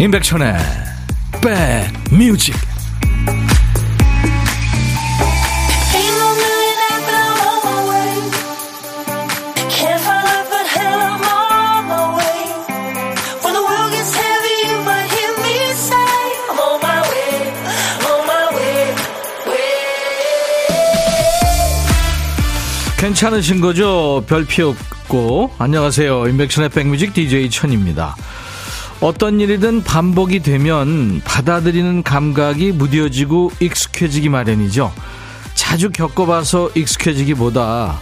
임백천의 백뮤직. 괜찮으신 거죠? 별표 없고. 안녕하세요, 임백천의 백뮤직 DJ 천입니다. 어떤 일이든 반복이 되면 받아들이는 감각이 무뎌지고 익숙해지기 마련이죠. 자주 겪어봐서 익숙해지기보다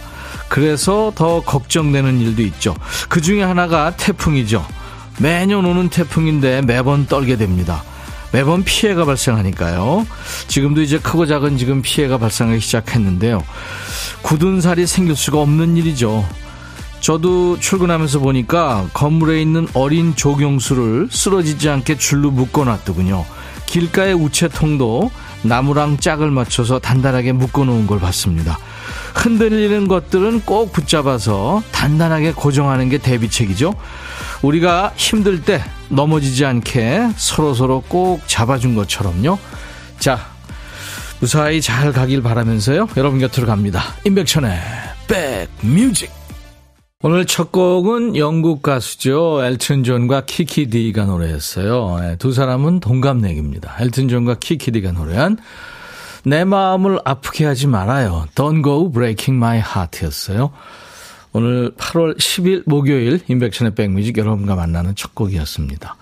그래서 더 걱정되는 일도 있죠. 그 중에 하나가 태풍이죠. 매년 오는 태풍인데 매번 떨게 됩니다. 매번 피해가 발생하니까요. 지금도 이제 크고 작은 지금 피해가 발생하기 시작했는데요. 굳은 살이 생길 수가 없는 일이죠. 저도 출근하면서 보니까 건물에 있는 어린 조경수를 쓰러지지 않게 줄로 묶어놨더군요. 길가의 우체통도 나무랑 짝을 맞춰서 단단하게 묶어놓은 걸 봤습니다. 흔들리는 것들은 꼭 붙잡아서 단단하게 고정하는 게 대비책이죠. 우리가 힘들 때 넘어지지 않게 서로서로 꼭 잡아준 것처럼요. 자, 무사히 잘 가길 바라면서요, 여러분 곁으로 갑니다. 임백천의 백뮤직. 오늘 첫 곡은 영국 가수죠. 엘튼 존과 키키 디가 노래했어요. 두 사람은 동갑내기입니다. 엘튼 존과 키키 디가 노래한 내 마음을 아프게 하지 말아요, Don't go breaking my heart 였어요. 오늘 8월 10일 목요일 임백천의 백뮤직 여러분과 만나는 첫 곡이었습니다.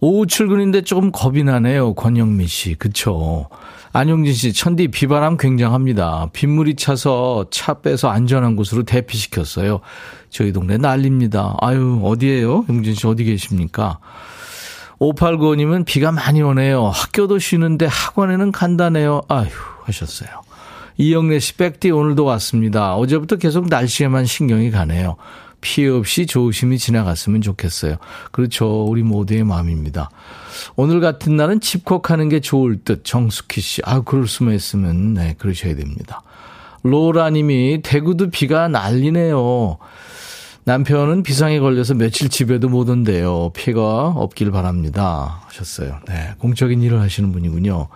오후 출근인데 조금 겁이 나네요, 권영미 씨. 그쵸? 안용진 씨, 천디 비바람 굉장합니다. 빗물이 차서 차 빼서 안전한 곳으로 대피시켰어요. 저희 동네 난리입니다. 아유, 어디예요? 용진 씨 어디 계십니까? 5895님은 비가 많이 오네요. 학교도 쉬는데 학원에는 간다네요. 아유, 하셨어요. 이영래 씨, 백디 오늘도 왔습니다. 어제부터 계속 날씨에만 신경이 가네요. 피해 없이 조심히 지나갔으면 좋겠어요. 그렇죠. 우리 모두의 마음입니다. 오늘 같은 날은 집콕하는 게 좋을 듯. 정숙희 씨. 아, 그럴 수만 있으면 네, 그러셔야 됩니다. 로라 님이 대구도 비가 난리네요. 남편은 비상에 걸려서 며칠 집에도 못 온대요. 피해가 없길 바랍니다. 하셨어요. 네, 공적인 일을 하시는 분이군요.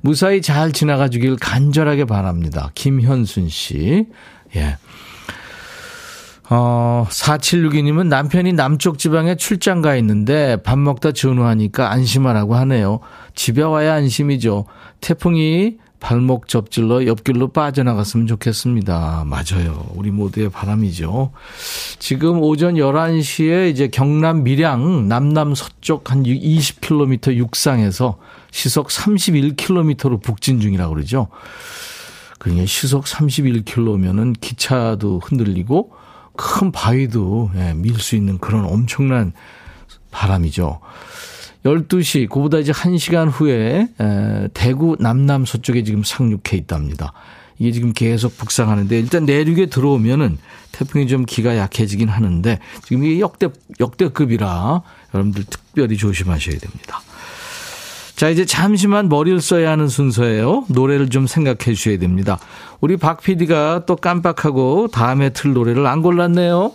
무사히 잘 지나가 주길 간절하게 바랍니다. 김현순 씨. 예. 4762님은 남편이 남쪽 지방에 출장 가 있는데 밥 먹다 전화하니까 안심하라고 하네요. 집에 와야 안심이죠. 태풍이 발목 접질러 옆길로 빠져나갔으면 좋겠습니다. 맞아요. 우리 모두의 바람이죠. 지금 오전 11시에 이제 경남 밀양 남남 서쪽 한 20km 육상에서 시속 31km로 북진 중이라고 그러죠. 그러니까 시속 31km면은 기차도 흔들리고 큰 바위도 밀 수 있는 그런 엄청난 바람이죠. 12시, 그보다 이제 1시간 후에 대구 남남 서쪽에 지금 상륙해 있답니다. 이게 지금 계속 북상하는데 일단 내륙에 들어오면은 태풍이 좀 기가 약해지긴 하는데 지금 이게 역대급이라 여러분들 특별히 조심하셔야 됩니다. 자, 이제 잠시만 머리를 써야 하는 순서예요. 노래를 좀 생각해 주셔야 됩니다. 우리 박 PD가 또 깜빡하고 다음에 틀 노래를 안 골랐네요.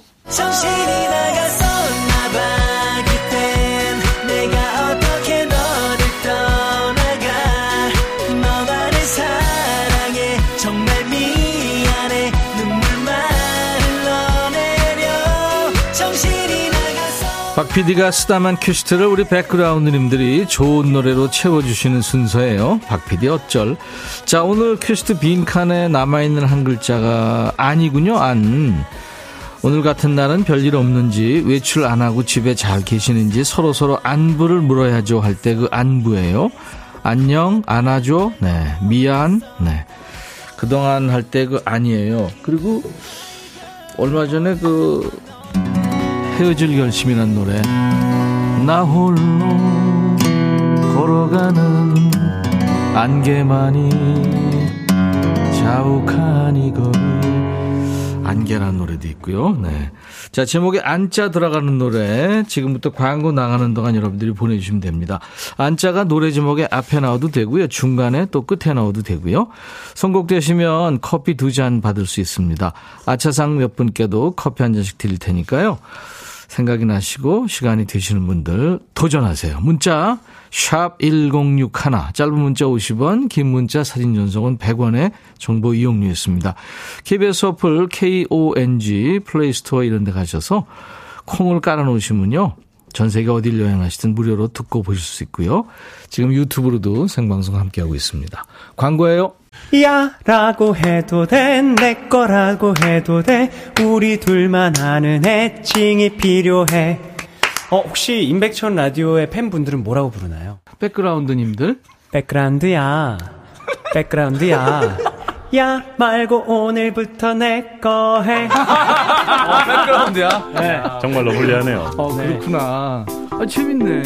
박 PD가 쓰다만 큐시트를 우리 백그라운드님들이 좋은 노래로 채워주시는 순서예요. 박 PD 어쩔. 자, 오늘 큐시트 빈칸에 남아있는 한 글자가 안이군요. 안. 오늘 같은 날은 별일 없는지, 외출 안 하고 집에 잘 계시는지 서로서로 안부를 물어야죠 할 때 그 안부예요. 안녕, 안아줘, 네, 미안, 네, 그동안 할 때 그 안이에요. 그리고 얼마 전에 그 헤어질 결심이란 노래, 나 홀로 걸어가는 안개만이 자욱한 이 거리, 안개란 노래도 있고요. 네, 자, 제목에 안자 들어가는 노래 지금부터 광고 나가는 동안 여러분들이 보내주시면 됩니다. 안자가 노래 제목에 앞에 나와도 되고요, 중간에 또 끝에 나와도 되고요. 선곡되시면 커피 2잔 받을 수 있습니다. 아차상 몇 분께도 커피 한 잔씩 드릴 테니까요. 생각이 나시고 시간이 되시는 분들 도전하세요. 문자 샵 1061, 짧은 문자 50원, 긴 문자 사진 전송은 100원의 정보 이용료였습니다. KBS 어플 KONG 플레이스토어 이런 데 가셔서 콩을 깔아놓으시면요, 전 세계 어딜 여행하시든 무료로 듣고 보실 수 있고요. 지금 유튜브로도 생방송 함께하고 있습니다. 광고예요. 야 라고 해도 돼, 내 거라고 해도 돼, 우리 둘만 아는 애칭이 필요해. 혹시 임백천 라디오의 팬분들은 뭐라고 부르나요? 백그라운드님들? 백그라운드야, 백그라운드야. 야 말고 오늘부터 내 거 해. 백그라운드야? 네. 정말로 불리하네요. 네. 그렇구나. 재밌네.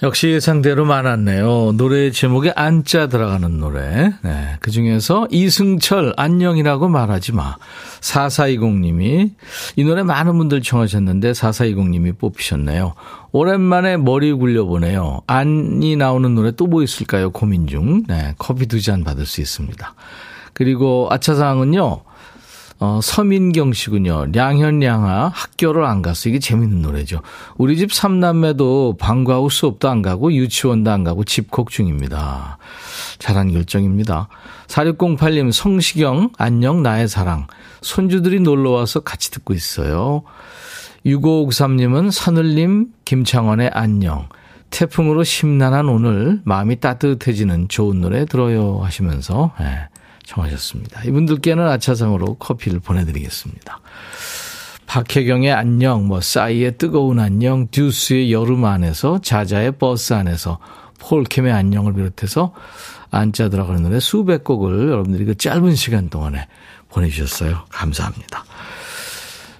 역시 예상대로 많았네요. 노래 제목에 안자 들어가는 노래. 네, 그중에서 이승철 안녕이라고 말하지 마. 4420님이 이 노래 많은 분들 청하셨는데 4420님이 뽑히셨네요. 오랜만에 머리 굴려보네요. 안이 나오는 노래 또 뭐 있을까요? 고민 중. 네, 커피 2잔 받을 수 있습니다. 그리고 아차상은요, 서민경 씨군요. 량현량아 학교를 안 갔어. 이게 재밌는 노래죠. 우리 집 3남매도 방과후 수업도 안 가고 유치원도 안 가고 집콕 중입니다. 잘한 결정입니다. 4608님 성시경 안녕 나의 사랑. 손주들이 놀러와서 같이 듣고 있어요. 6553님은 산울림 김창원의 안녕. 태풍으로 심란한 오늘 마음이 따뜻해지는 좋은 노래 들어요 하시면서 네, 청하셨습니다. 이분들께는 아차상으로 커피를 보내드리겠습니다. 박혜경의 안녕, 싸이의 뜨거운 안녕, 듀스의 여름 안에서, 자자의 버스 안에서, 폴캠의 안녕을 비롯해서 안자 들어가는 노래 수백 곡을 여러분들이 그 짧은 시간 동안에 보내주셨어요. 감사합니다.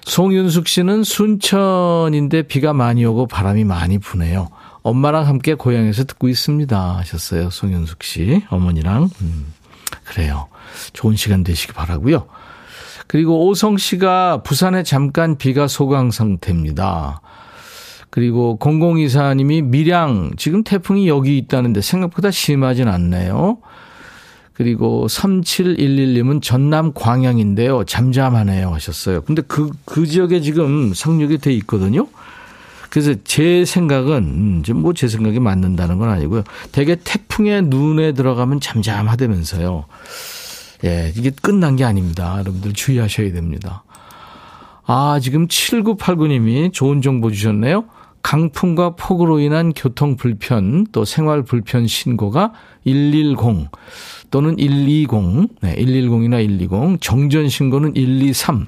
송윤숙 씨는 순천인데 비가 많이 오고 바람이 많이 부네요. 엄마랑 함께 고향에서 듣고 있습니다 하셨어요. 송윤숙 씨 어머니랑. 그래요. 좋은 시간 되시기 바라고요. 그리고 오성 씨가 부산에 잠깐 비가 소강 상태입니다. 그리고 0024님이 밀양 지금 태풍이 여기 있다는데 생각보다 심하진 않네요. 그리고 3711님은 전남 광양인데요. 잠잠하네요 하셨어요. 근데 그 지역에 지금 상륙이 돼 있거든요. 그래서 제 생각은 뭐 제 생각이 맞는다는 건 아니고요. 되게 태풍의 눈에 들어가면 잠잠하다면서요. 예, 이게 끝난 게 아닙니다. 여러분들 주의하셔야 됩니다. 지금 7989님이 좋은 정보 주셨네요. 강풍과 폭우로 인한 교통 불편 또 생활 불편 신고가 110 또는 120, 네, 110이나 120, 정전 신고는 123,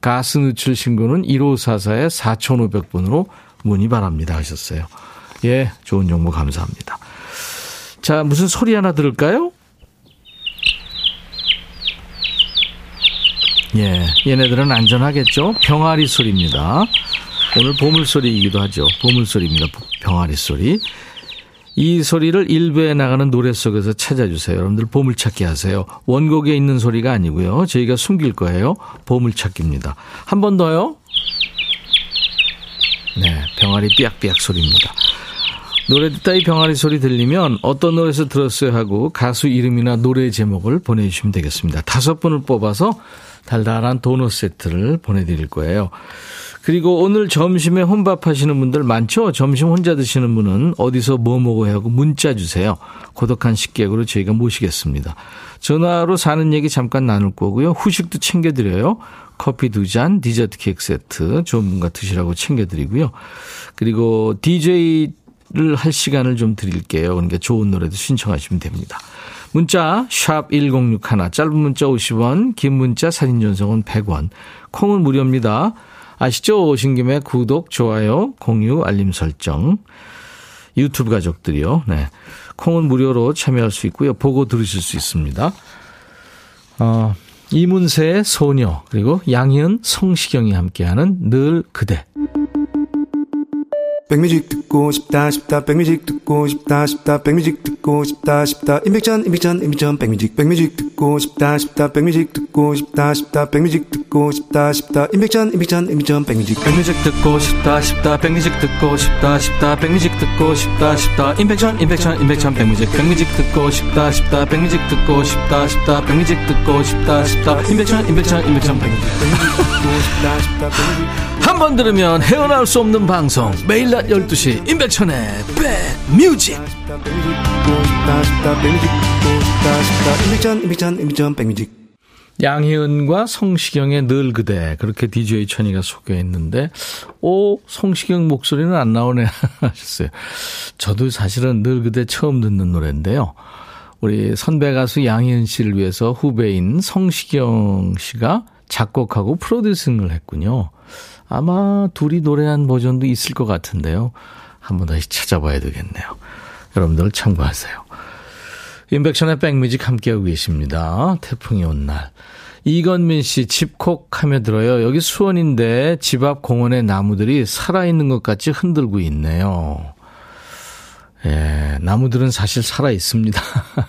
가스 누출 신고는 1544-4500번으로 문의 바랍니다 하셨어요. 예, 좋은 정보 감사합니다. 자, 무슨 소리 하나 들을까요? 예, 얘네들은 안전하겠죠? 병아리 소리입니다. 오늘 보물소리이기도 하죠. 보물소리입니다. 병아리 소리. 이 소리를 일부에 나가는 노래 속에서 찾아주세요. 여러분들 보물찾기 하세요. 원곡에 있는 소리가 아니고요. 저희가 숨길 거예요. 보물찾기입니다. 한 번 더요. 네, 병아리 삐약삐약 소리입니다. 노래 듣다 이 병아리 소리 들리면 어떤 노래에서 들었어요 하고 가수 이름이나 노래 제목을 보내주시면 되겠습니다. 5분을 뽑아서 달달한 도넛 세트를 보내드릴 거예요. 그리고 오늘 점심에 혼밥 하시는 분들 많죠? 점심 혼자 드시는 분은 어디서 뭐 먹어야 하고 문자 주세요. 고독한 식객으로 저희가 모시겠습니다. 전화로 사는 얘기 잠깐 나눌 거고요. 후식도 챙겨드려요. 커피 2잔, 디저트 케이크 세트 좋은 분과 드시라고 챙겨드리고요. 그리고 DJ를 할 시간을 좀 드릴게요. 그러니까 좋은 노래도 신청하시면 됩니다. 문자 샵 1061, 짧은 문자 50원, 긴 문자 사진 전송은 100원, 콩은 무료입니다. 아시죠? 오신 김에 구독, 좋아요, 공유, 알림 설정. 유튜브 가족들이요. 네. 콩은 무료로 참여할 수 있고요. 보고 들으실 수 있습니다. 이문세의 소녀, 그리고 양희은 성시경이 함께하는 늘 그대. 백뮤직 듣고 싶다 싶다 백뮤직 듣고 싶다 싶다 백뮤직 듣고 싶다 싶다 임백천 백뮤직 듣고 싶다 싶다 백뮤직 듣고 싶다 싶다 백뮤직 듣고 싶다 싶다 임백천 백뮤직 듣고 싶다 싶다 백뮤직 듣고 싶다 싶다 백뮤직 듣고 싶다 싶다 임백천 백뮤직 듣고 싶다 싶다 백뮤직 듣고 싶다 싶다 백뮤직 듣고 싶다 싶다 임백천 백뮤직 한 번 들으면 헤어나올 수 없는 방송 매일 12시 임백천의 백뮤직. 양희은과 성시경의 늘 그대, 그렇게 DJ 천이가 소개했는데 성시경 목소리는 안 나오네 하셨어요. 저도 사실은 늘 그대 처음 듣는 노래인데요, 우리 선배 가수 양희은 씨를 위해서 후배인 성시경 씨가 작곡하고 프로듀싱을 했군요. 아마 둘이 노래한 버전도 있을 것 같은데요. 한번 다시 찾아봐야 되겠네요. 여러분들 참고하세요. 임백천의 백뮤직 함께하고 계십니다. 태풍이 온 날. 이건민 씨, 집콕하며 들어요. 여기 수원인데 집 앞 공원의 나무들이 살아있는 것 같이 흔들고 있네요. 예, 나무들은 사실 살아있습니다.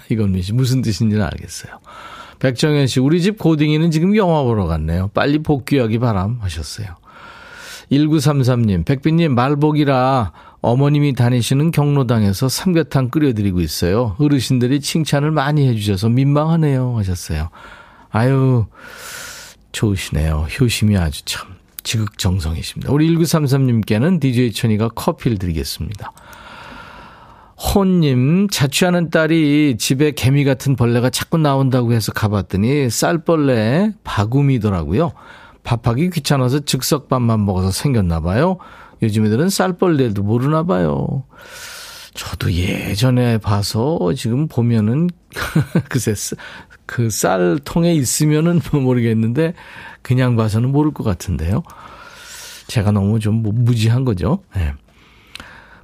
이건민 씨, 무슨 뜻인지는 알겠어요. 백정현 씨, 우리 집 고딩이는 지금 영화 보러 갔네요. 빨리 복귀하기 바람 하셨어요. 1933님, 백빈님 말복이라 어머님이 다니시는 경로당에서 삼계탕 끓여드리고 있어요. 어르신들이 칭찬을 많이 해주셔서 민망하네요 하셨어요. 아유, 좋으시네요. 효심이 아주 참 지극정성이십니다. 우리 1933님께는 DJ 천이가 커피를 드리겠습니다. 혼님, 자취하는 딸이 집에 개미 같은 벌레가 자꾸 나온다고 해서 가봤더니 쌀벌레 바구미더라고요. 밥하기 귀찮아서 즉석밥만 먹어서 생겼나 봐요. 요즘 애들은 쌀벌레도 모르나 봐요. 저도 예전에 봐서 지금 보면은 글쎄 그 쌀통에 있으면은 모르겠는데 그냥 봐서는 모를 것 같은데요. 제가 너무 좀 무지한 거죠. 네.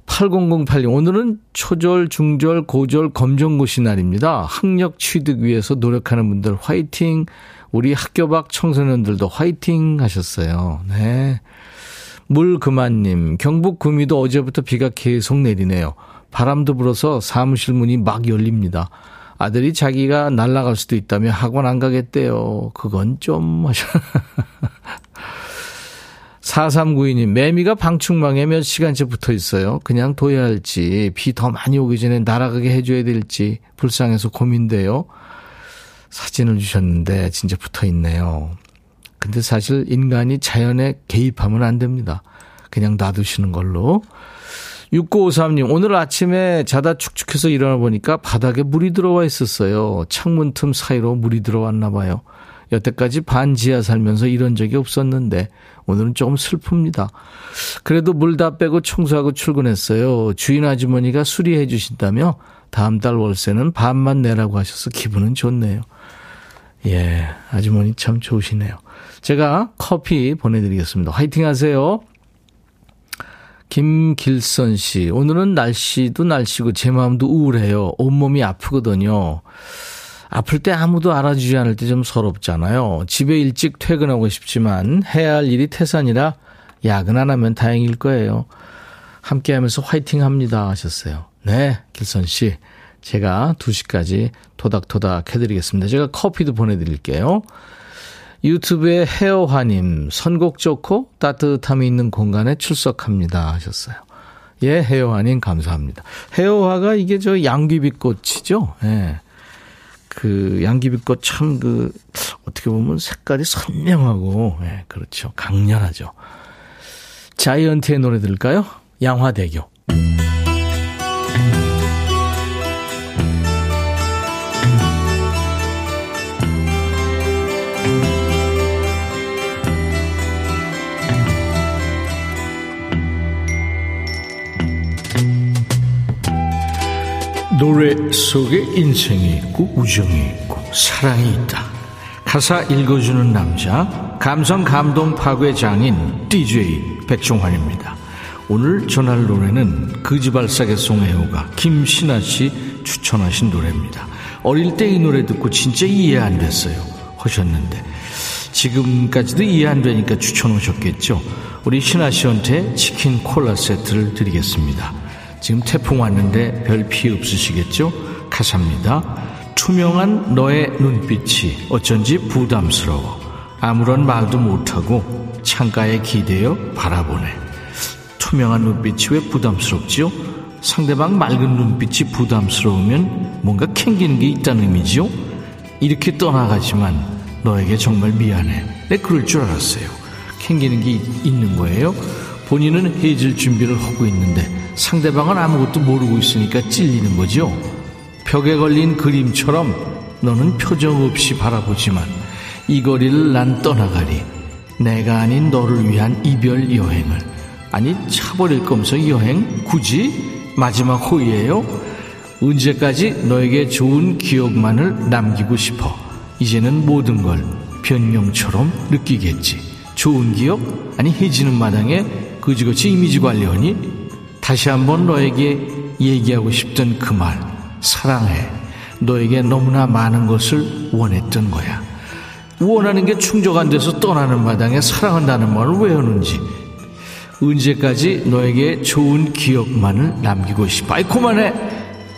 8008님, 오늘은 초절, 중절, 고절, 검정고시 날입니다. 학력 취득 위해서 노력하는 분들 화이팅. 우리 학교 밖 청소년들도 화이팅 하셨어요. 네. 물그만님, 경북 구미도 어제부터 비가 계속 내리네요. 바람도 불어서 사무실 문이 막 열립니다. 아들이 자기가 날아갈 수도 있다며 학원 안 가겠대요. 그건 좀 4392님, 매미가 방충망에 몇 시간째 붙어 있어요. 그냥 둬야 할지, 비 더 많이 오기 전에 날아가게 해줘야 될지 불쌍해서 고민돼요. 사진을 주셨는데 진짜 붙어 있네요. 근데 사실 인간이 자연에 개입하면 안 됩니다. 그냥 놔두시는 걸로. 6953님, 오늘 아침에 자다 축축해서 일어나 보니까 바닥에 물이 들어와 있었어요. 창문 틈 사이로 물이 들어왔나 봐요. 여태까지 반지하 살면서 이런 적이 없었는데 오늘은 조금 슬픕니다. 그래도 물 다 빼고 청소하고 출근했어요. 주인 아주머니가 수리해 주신다며 다음 달 월세는 반만 내라고 하셔서 기분은 좋네요. 예, 아주머니 참 좋으시네요. 제가 커피 보내드리겠습니다. 화이팅 하세요. 김길선 씨, 오늘은 날씨도 날씨고 제 마음도 우울해요. 온몸이 아프거든요. 아플 때 아무도 알아주지 않을 때 좀 서럽잖아요. 집에 일찍 퇴근하고 싶지만 해야 할 일이 태산이라 야근 안 하면 다행일 거예요. 함께하면서 화이팅합니다 하셨어요. 네, 길선 씨, 제가 2시까지 토닥토닥 해드리겠습니다. 제가 커피도 보내드릴게요. 유튜브의 헤어화님, 선곡 좋고 따뜻함이 있는 공간에 출석합니다 하셨어요. 예, 헤어화님 감사합니다. 헤어화가 이게 저 양귀비꽃이죠. 예. 그 양귀비꽃 참 그 어떻게 보면 색깔이 선명하고, 예, 그렇죠, 강렬하죠. 자이언트의 노래 들을까요? 양화대교. 노래 속에 인생이 있고 우정이 있고 사랑이 있다. 가사 읽어주는 남자, 감성 감동 파괴 장인 DJ 백종환입니다. 오늘 전할 노래는 그지발사계송 애호가 김신아 씨 추천하신 노래입니다. 어릴 때 이 노래 듣고 진짜 이해 안 됐어요 하셨는데, 지금까지도 이해 안 되니까 추천 오셨겠죠. 우리 신하 씨한테 치킨 콜라 세트를 드리겠습니다. 지금 태풍 왔는데 별 피해 없으시겠죠? 감사합니다. 투명한 너의 눈빛이 어쩐지 부담스러워. 아무런 말도 못하고 창가에 기대어 바라보네. 투명한 눈빛이 왜 부담스럽지요? 상대방 맑은 눈빛이 부담스러우면 뭔가 캥기는 게 있다는 의미지요? 이렇게 떠나가지만 너에게 정말 미안해. 내 그럴 줄 알았어요. 캥기는 게 있는 거예요. 본인은 헤어질 준비를 하고 있는데 상대방은 아무것도 모르고 있으니까 찔리는 거죠. 벽에 걸린 그림처럼 너는 표정 없이 바라보지만 이 거리를 난 떠나가리. 내가 아닌 너를 위한 이별 여행을. 아니 차버릴 검성 여행? 굳이? 마지막 호의예요? 언제까지 너에게 좋은 기억만을 남기고 싶어. 이제는 모든 걸 변명처럼 느끼겠지. 좋은 기억? 아니 해지는 마당에 그지그지 이미지 관리하니? 다시 한번 너에게 얘기하고 싶던 그 말 사랑해. 너에게 너무나 많은 것을 원했던 거야. 원하는 게 충족 안 돼서 떠나는 마당에 사랑한다는 말을 왜 하는지. 언제까지 너에게 좋은 기억만을 남기고 싶어. 아이 그만해.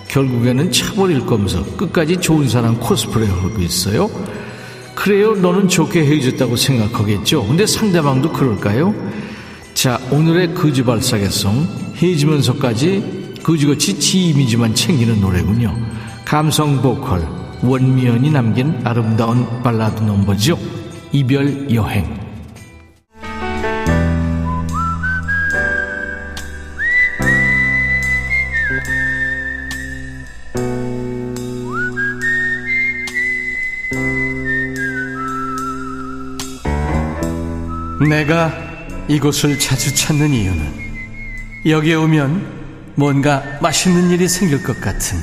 결국에는 차버릴 거면서 끝까지 좋은 사람 코스프레 하고 있어요. 그래요, 너는 좋게 헤어졌다고 생각하겠죠. 근데 상대방도 그럴까요? 자, 오늘의 거지발사계성. 헤어지면서까지 거지같이 지 이미지만 챙기는 노래군요. 감성 보컬 원미연이 남긴 아름다운 발라드 넘버죠. 이별 여행. 내가 이곳을 자주 찾는 이유는 여기에 오면 뭔가 맛있는 일이 생길 것 같은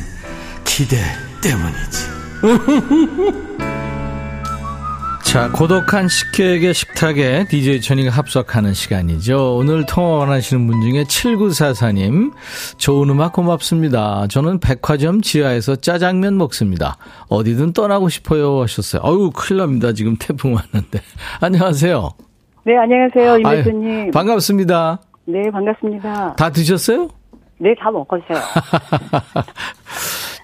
기대 때문이지. 자, 고독한 식객의 식탁에 DJ 천이가 합석하는 시간이죠. 오늘 통화 원하시는 분 중에 7944님. 좋은 음악 고맙습니다. 저는 백화점 지하에서 짜장면 먹습니다. 어디든 떠나고 싶어요 하셨어요. 어우 큰일 납니다. 지금 태풍 왔는데. 안녕하세요. 네, 안녕하세요. 임백천님. 반갑습니다. 네, 반갑습니다. 다 드셨어요? 네, 다 먹었어요.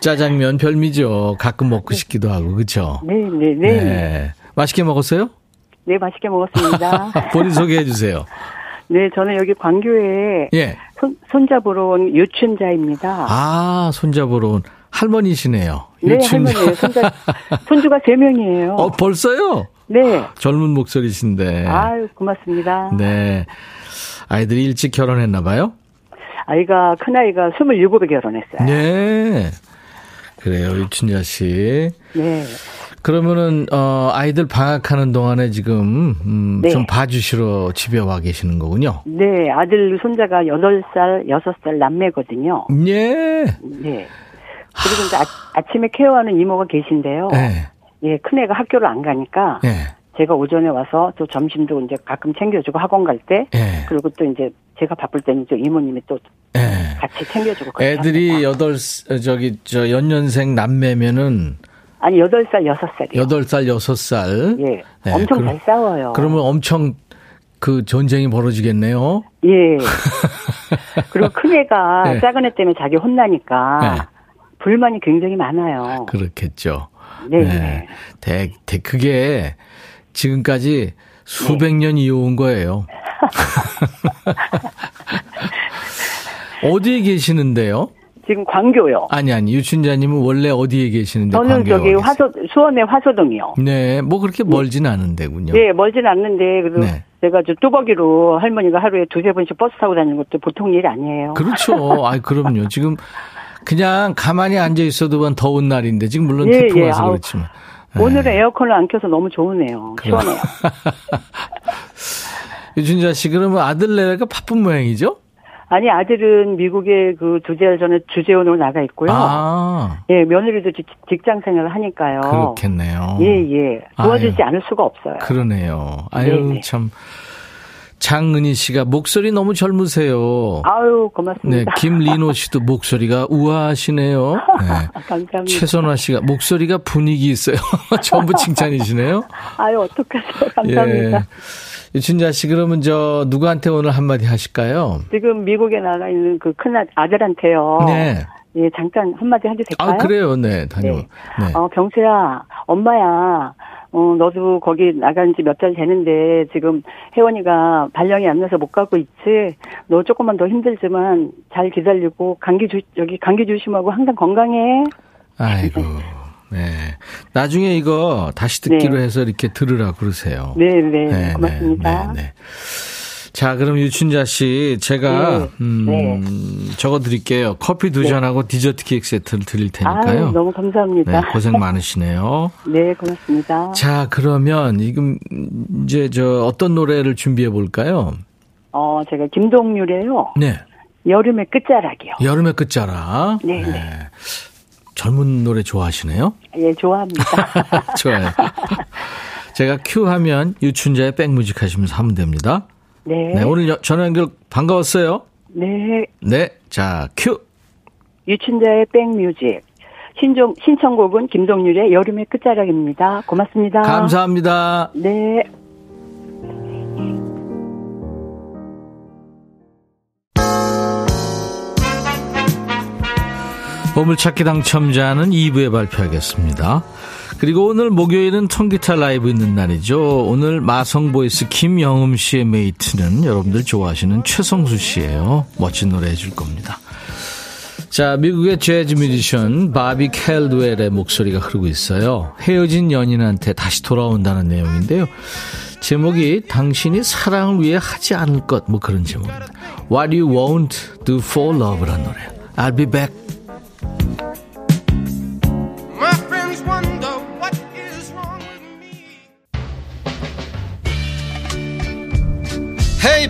짜장면 별미죠. 가끔 먹고 싶기도 하고, 그렇죠? 네. 맛있게 먹었어요? 네, 맛있게 먹었습니다. 본인 소개해 주세요. 네, 저는 여기 광교에 예. 손잡으러 온 유춘자입니다. 아, 손잡으러 온 할머니시네요. 네, 유춘자. 할머니예요. 손주가 3명이에요. 어, 벌써요? 네. 젊은 목소리신데. 아유, 고맙습니다. 네. 아이들이 일찍 결혼했나 봐요? 큰아이가 27에 결혼했어요. 네. 그래요, 유춘자 씨. 네. 그러면은, 아이들 방학하는 동안에 지금, 네. 좀 봐주시러 집에 와 계시는 거군요. 네, 아들 손자가 8살, 6살 남매거든요. 예. 네. 그리고 이제 아침에 케어하는 이모가 계신데요. 네. 예, 큰애가 학교를 안 가니까 예. 제가 오전에 와서 또 점심도 이제 가끔 챙겨주고 학원 갈 때 예. 그리고 또 이제 제가 바쁠 때는 또 이모님이 또 예. 같이 챙겨주고 애들이 연년생 남매면은 아니 8살 6살이요. 8살 6살. 예. 네. 엄청 잘 싸워요. 그러면 엄청 그 전쟁이 벌어지겠네요. 예. 그리고 큰애가 예. 작은 애 때문에 자기 혼나니까 예. 불만이 굉장히 많아요. 그렇겠죠. 네. 네. 그게 지금까지 수백 네. 년 이어온 거예요. 어디에 계시는데요? 지금 광교요. 아니, 유춘자님은 원래 어디에 계시는데? 저는 저기 수원의 화서동이요. 네, 뭐 그렇게 멀진 않은데군요. 네, 멀진 않는데, 그래도 네. 제가 저 뚜벅이로 할머니가 하루에 2-3번씩 버스 타고 다니는 것도 보통 일 아니에요. 그렇죠. 아, 그럼요. 지금. 그냥 가만히 앉아 있어도만 더운 날인데 지금 물론 태풍 예, 와서 예, 그렇지만 오늘은 에어컨을 안 켜서 너무 좋으네요. 시원해요. 유준자 씨 그러면 아들내가 바쁜 모양이죠? 아니 아들은 미국에 그 2달 전에 주재원으로 나가 있고요. 아. 예 며느리도 직장 생활을 하니까요. 그렇겠네요. 예 도와주지 아유. 않을 수가 없어요. 그러네요. 아유 네네. 참. 장은희 씨가 목소리 너무 젊으세요. 아유, 고맙습니다. 네, 김리노 씨도 목소리가 우아하시네요. 네. 감사합니다. 최선화 씨가 목소리가 분위기 있어요. 전부 칭찬이시네요. 아유, 어떡하세요. 감사합니다. 예. 유춘자 씨, 그러면 저 누구한테 오늘 한마디 하실까요? 지금 미국에 나가 있는 그 큰 아들한테요. 네. 예, 잠깐 한마디 해도 될까요? 아, 그래요. 네, 다녀. 네. 네. 경수야, 엄마야. 너도 거기 나간 지 몇 달 되는데 지금 혜원이가 발령이 안 나서 못 가고 있지. 너 조금만 더 힘들지만 잘 기다리고 감기 조심하고 항상 건강해. 아이고. 네. 나중에 이거 다시 듣기로 네. 해서 이렇게 들으라 그러세요. 네, 네. 네, 고맙습니다. 네, 네. 자, 그럼 유춘자 씨, 제가, 네. 적어 드릴게요. 커피 두 잔하고 네. 디저트 케이크 세트를 드릴 테니까요. 아, 너무 감사합니다. 네, 고생 많으시네요. 네, 고맙습니다. 자, 그러면, 지금, 이제, 어떤 노래를 준비해 볼까요? 제가 김동률의요. 네. 여름의 끝자락이요. 여름의 끝자락. 네. 네. 젊은 노래 좋아하시네요? 예, 좋아합니다. 좋아요. 제가 큐 하면 유춘자의 백뮤직 하시면서 하면 됩니다. 네. 네, 오늘 전화 연결 반가웠어요. 네. 네, 자, 큐. 유춘자의 백뮤직. 신청곡은 김동률의 여름의 끝자락입니다. 고맙습니다. 감사합니다. 네. 보물찾기 당첨자는 2부에 발표하겠습니다. 그리고 오늘 목요일은 통기타 라이브 있는 날이죠. 오늘 마성보이스 김영음 씨의 메이트는 여러분들 좋아하시는 최성수 씨예요. 멋진 노래 해줄 겁니다. 자, 미국의 재즈 뮤지션 바비 켈드웰의 목소리가 흐르고 있어요. 헤어진 연인한테 다시 돌아온다는 내용인데요. 제목이 당신이 사랑을 위해 하지 않을 것, 뭐 그런 제목입니다. What you won't do for love라는 노래. I'll be back. 헤이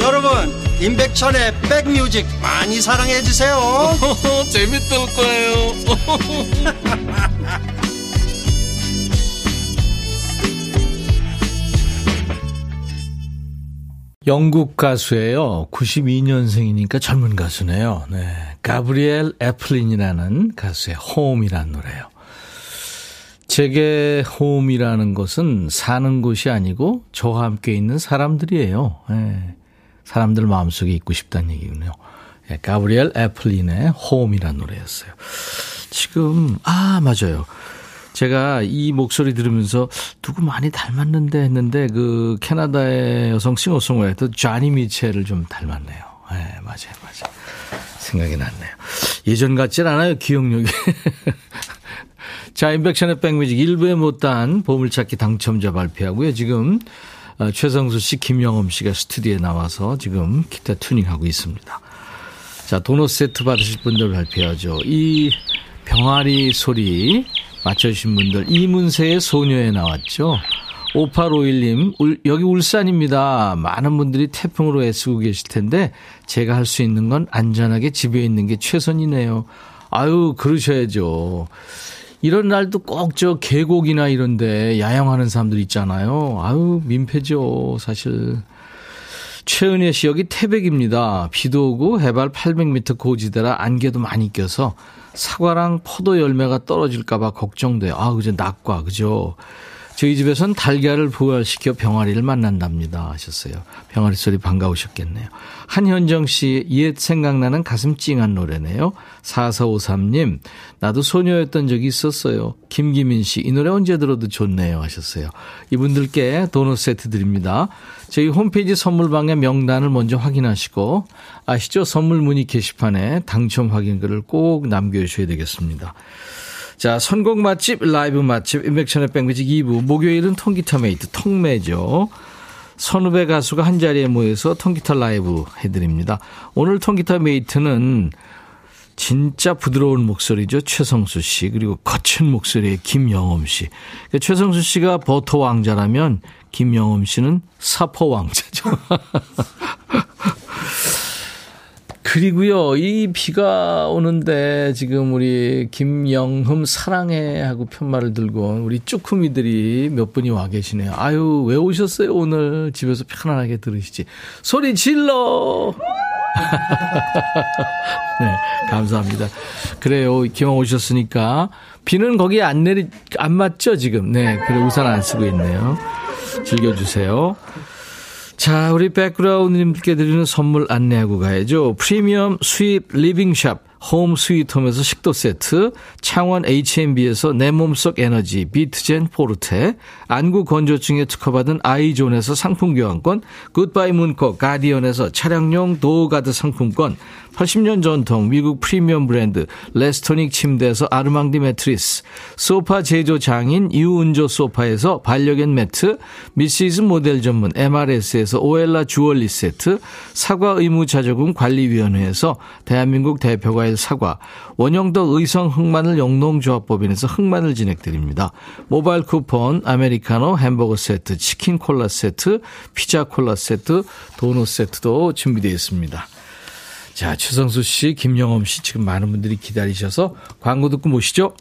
여러분 임백천의 백뮤직 많이 사랑해 주세요. 재밌을 거예요. 영국 가수예요. 92년생이니까 젊은 가수네요. 네, 가브리엘 애플린이라는 가수의 홈이라는 노래예요. 제게 홈이라는 것은 사는 곳이 아니고 저와 함께 있는 사람들이에요. 네. 사람들 마음속에 있고 싶다는 얘기군요. 예, 가브리엘 애플린의 홈이라는 노래였어요. 지금 맞아요. 제가 이 목소리 들으면서 누구 많이 닮았는데 했는데 그 캐나다의 여성 싱어송라이터 쟈니 미첼을 좀 닮았네요. 예, 맞아요. 생각이 났네요. 예전 같진 않아요. 기억력이. 자, 임백천의 백뮤직 1부에 못다한 보물찾기 당첨자 발표하고요. 지금 최성수 씨, 김영엄 씨가 스튜디오에 나와서 지금 기타 튜닝하고 있습니다. 자, 도넛 세트 받으실 분들 발표하죠. 이 병아리 소리 맞춰주신 분들, 이문세의 소녀에 나왔죠. 5851님, 여기 울산입니다. 많은 분들이 태풍으로 애쓰고 계실 텐데 제가 할 수 있는 건 안전하게 집에 있는 게 최선이네요. 아유, 그러셔야죠. 이런 날도 꼭 저 계곡이나 이런데 야영하는 사람들 있잖아요. 아유, 민폐죠, 사실. 최은혜 씨, 여기 태백입니다. 비도 오고 해발 800m 고지대라 안개도 많이 껴서 사과랑 포도 열매가 떨어질까봐 걱정돼요. 아, 그죠, 낙과, 그죠. 저희 집에선 달걀을 부활시켜 병아리를 만난답니다. 하셨어요. 병아리 소리 반가우셨겠네요. 한현정 씨, 옛 생각나는 가슴 찡한 노래네요. 4453님, 나도 소녀였던 적이 있었어요. 김기민 씨, 이 노래 언제 들어도 좋네요. 하셨어요. 이분들께 도넛 세트 드립니다. 저희 홈페이지 선물방의 명단을 먼저 확인하시고, 아시죠? 선물 문의 게시판에 당첨 확인글을 꼭 남겨주셔야 되겠습니다. 자, 선곡 맛집, 라이브 맛집, 임백천의 백뮤직 2부. 목요일은 통기타 메이트, 통매죠. 선후배 가수가 한자리에 모여서 통기타 라이브 해드립니다. 오늘 통기타 메이트는 진짜 부드러운 목소리죠. 최성수 씨. 그리고 거친 목소리의 김영웅 씨. 그러니까 최성수 씨가 버터 왕자라면 김영웅 씨는 사포 왕자죠. 그리고요, 이 비가 오는데 지금 우리 김영흠 사랑해 하고 편말을 들고 온 우리 쭈꾸미들이 몇 분이 와 계시네요. 아유, 왜 오셨어요? 오늘 집에서 편안하게 들으시지. 소리 질러! 네, 감사합니다. 그래요, 기왕 오셨으니까. 비는 거기에 안 맞죠, 지금? 네, 그래, 우산 안 쓰고 있네요. 즐겨주세요. 자, 우리 백그라운드님들께 드리는 선물 안내하고 가야죠. 프리미엄 수입 리빙샵 홈 스위트홈에서 식도 세트, 창원 H&B에서 내 몸속 에너지 비트젠 포르테, 안구 건조증에 특허받은 아이존에서 상품 교환권, 굿바이 문콕 가디언에서 차량용 도어가드 상품권, 80년 전통 미국 프리미엄 브랜드 레스토닉 침대에서 아르망디 매트리스, 소파 제조 장인 이우은조 소파에서 반려견 매트, 미시즈 모델 전문 MRS에서 오엘라 주얼리 세트, 사과 의무자조금 관리위원회에서 대한민국 대표과일 사과, 원영덕 의성 흑마늘 영농조합법인에서 흑마늘 진행드립니다. 모바일 쿠폰, 아메리카노, 햄버거 세트, 치킨 콜라 세트, 피자 콜라 세트, 도넛 세트도 준비되어 있습니다. 자, 최성수 씨, 김영엄 씨, 지금 많은 분들이 기다리셔서 광고 듣고 모시죠.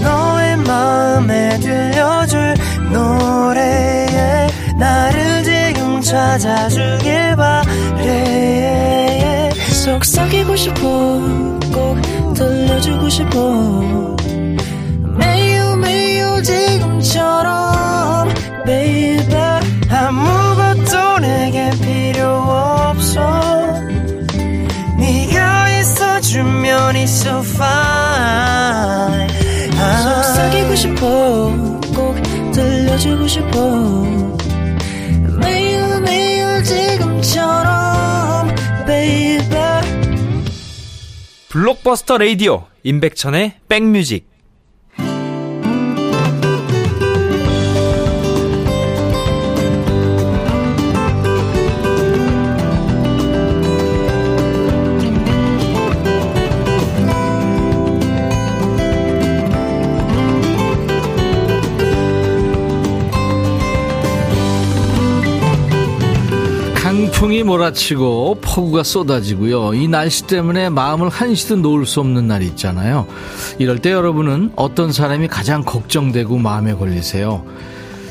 너의 마음에 들려줄 노래에 나를 지금 찾아주길 바래. 속삭이고 싶어, 꼭 들려주고 싶어. 매우 매우 지금처럼 baby, 아무것도 내게 필요 없어. 주면 it's so fine. 속삭이고 싶어, 꼭 들려주고 싶어. 매일 매일 지금처럼 baby. 블록버스터 라디오 임백천의 백뮤직. 풍이 몰아치고 폭우가 쏟아지고요. 이 날씨 때문에 마음을 한시도 놓을 수 없는 날이 있잖아요. 이럴 때 여러분은 어떤 사람이 가장 걱정되고 마음에 걸리세요?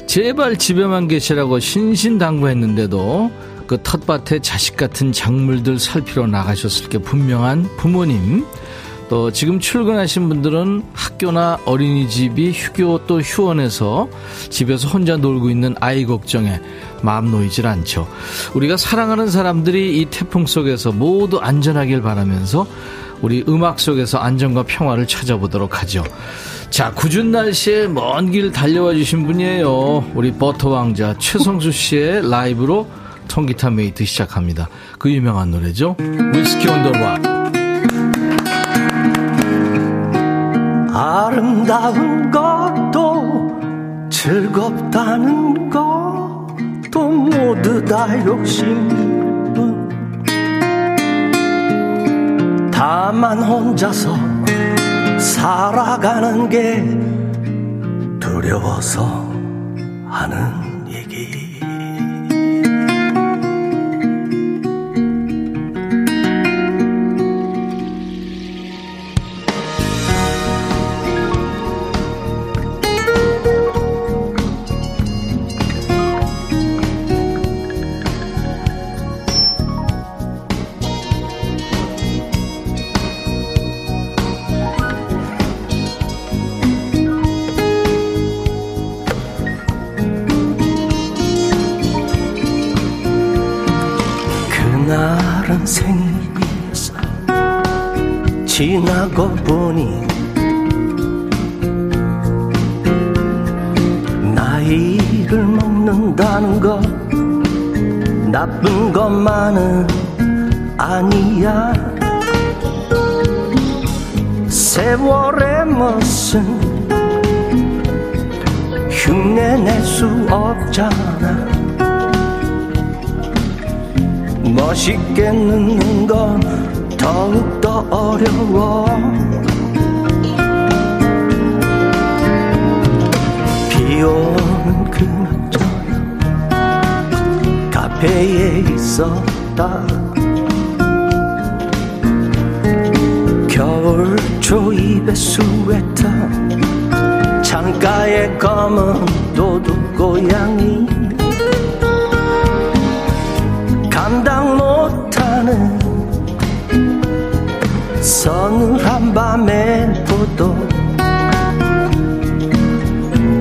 제발 집에만 계시라고 신신당부했는데도 그 텃밭에 자식 같은 작물들 살피러 나가셨을 게 분명한 부모님, 또 지금 출근하신 분들은 학교나 어린이집이 휴교 또 휴원해서 집에서 혼자 놀고 있는 아이 걱정에 마음 놓이질 않죠. 우리가 사랑하는 사람들이 이 태풍 속에서 모두 안전하길 바라면서 우리 음악 속에서 안전과 평화를 찾아보도록 하죠. 자, 궂은 날씨에 먼 길 달려와 주신 분이에요. 우리 버터 왕자 최성수 씨의 라이브로 통기타 메이트 시작합니다. 그 유명한 노래죠. 위스키 온 더 락. 아름다운 것도 즐겁다는 것도 모두 다 욕심뿐. 다만 혼자서 살아가는 게 두려워서 하는 얘기. 지나고 보니 나이를 먹는다는 것 나쁜 것만은 아니야. 세월의 멋은 흉내낼 수 없잖아. 멋있게 눕는 건 더욱더 어려워. 비오는 그날 저녁 카페에 있었다. 겨울초 입에 스웨터, 창가에 검은 도둑 고양이, 감당 못하는 서늘한 밤의 포도.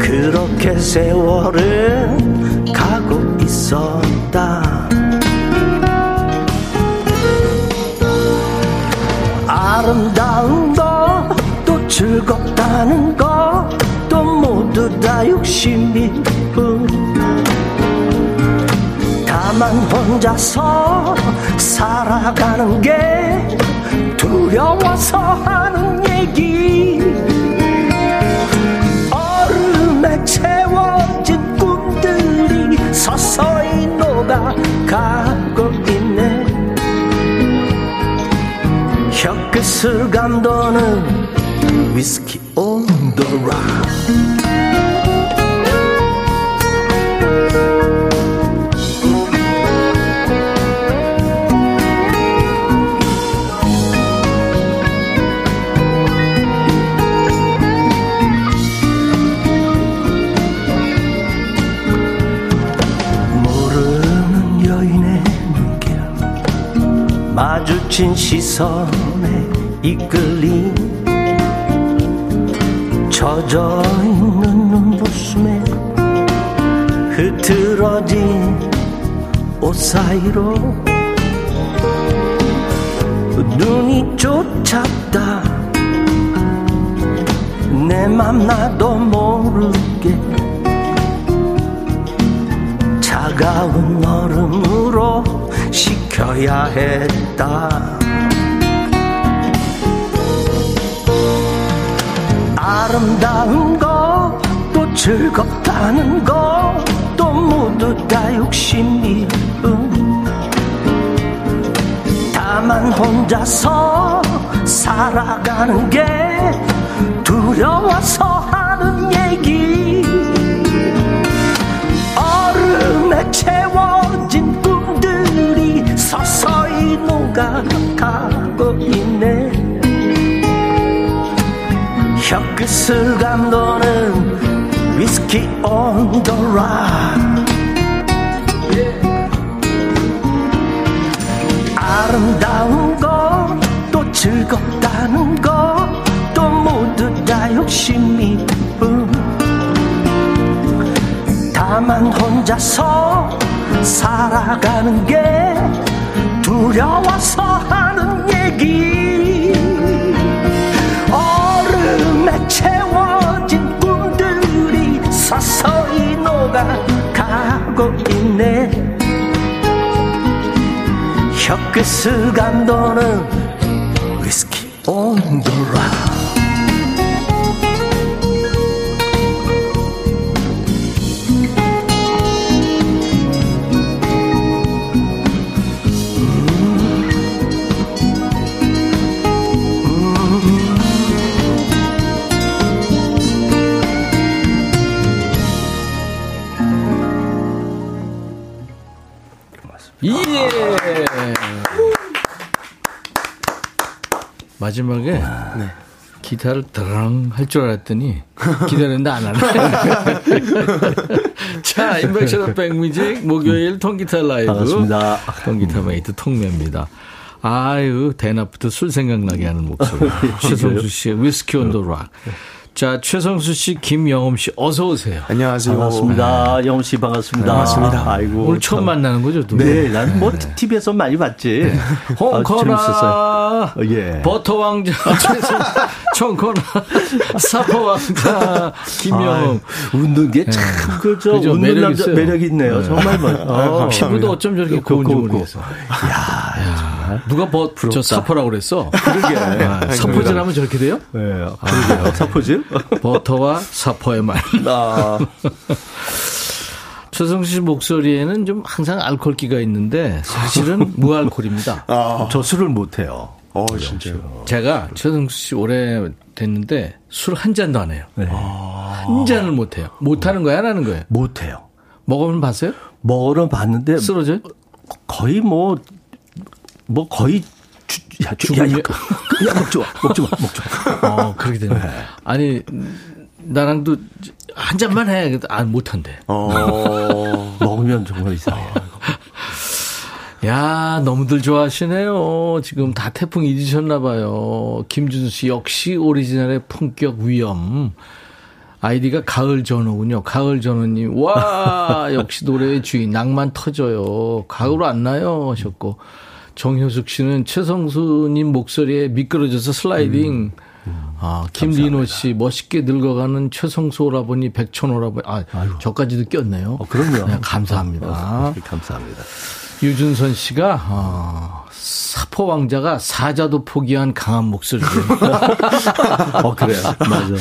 그렇게 세월은 가고 있었다. 아름다운 거, 또 즐겁다는 거, 또 모두 다 62분. 나만 혼자서 살아가는 게 두려워서 하는 얘기. 얼음에 채워진 꿈들이 서서히 녹아가고 있네. 혀끝을 감도는 위스키 온 더 락. 마주친 시선에 이끌린 젖어있는 눈부심에 흐트러진 옷 사이로 눈이 쫓았다. 내 맘 나도 모르게 차가운 얼음으로 시켜야 했다. 아름다운 거, 또 즐겁다는 거, 또 모두 다 62분. 다만 혼자서 살아가는 게 두려워서 하는 얘기. 얼음에 채워진 서서히 녹아가고 있네. 혀끝을 감도는 위스키 온 더 락. 아름다운 거, 또 즐겁다는 거, 또 모두 다 62분. 다만 혼자서 살아가는 게 두려워서 하는 얘기. 얼음에 채워진 꿈들이 서서히 녹아가고 있네. 혀끝을 감도는 위스키 온 더 락. 예. 마지막에 네. 기타를 드랑 할 줄 알았더니 기다렸는데 안 하네. 자, 임백천의 백뮤직 목요일 통기타 라이브. 반갑습니다. 통기타 메이트 통매입니다. 아유, 대낮부터 술 생각나게 하는 목소리. 최성수 씨의 위스키 온 더 락. 자, 최성수 씨, 김영웅 씨, 어서 오세요. 안녕하세요. 반갑습니다. 영웅 씨 반갑습니다. 반갑습니다. 아이고, 오늘 처음 만나는 거죠, 두 분? 네, 난 뭐 TV에서 많이 봤지. 네. 홍코나, 예. 버터 왕자, 청코나, 사포 왕자, 김영웅. 웃는 게 참 그죠? 웃는 매력 남자 있어요. 매력 있네요. 네. 정말 멋. 피부도 어쩜 저렇게 고운지 모르겠어. 이야. 누가 저 사포라고 그랬어? 그러게. 아, 사포질 하면 저렇게 돼요? 네. 그러게요. 사포질? 버터와 사포의 말. 최성수 씨 목소리에는 좀 항상 알코올기가 있는데 사실은 무알콜입니다. 아. 저 술을 못해요. 어, 진짜요. 제가 최성수 씨 오래 됐는데 술 한 잔도 안 해요. 네. 아. 한 잔을 못해요. 못하는 거야, 안 하는 거예요? 못해요. 먹으면 봤어요? 먹으면 봤는데 쓰러져요? 거의 뭐 거의 야, 먹지 마. 어, 그렇게 되네. 네. 아니, 나랑도 한 잔만 해. 아, 못한대. 어, 먹으면 정말 이상해요. 야, 너무들 좋아하시네요. 지금 다 태풍 잊으셨나 봐요. 김준수 씨 역시 오리지널의 품격 위엄. 아이디가 가을 전호군요. 가을 전호님. 와, 역시 노래의 주인. 낭만 터져요. 가을 안 나요. 하셨고. 정효숙 씨는 최성수님 목소리에 미끄러져서 슬라이딩. 아, 김리노 씨, 멋있게 늙어가는 최성수 오라버니, 백천 오라버니. 아, 아이고. 저까지도 꼈네요. 어, 그럼요. 네, 감사합니다. 감사합니다. 유준선 씨가, 사포 왕자가 사자도 포기한 강한 목소리. 어, 그래요. 맞아요.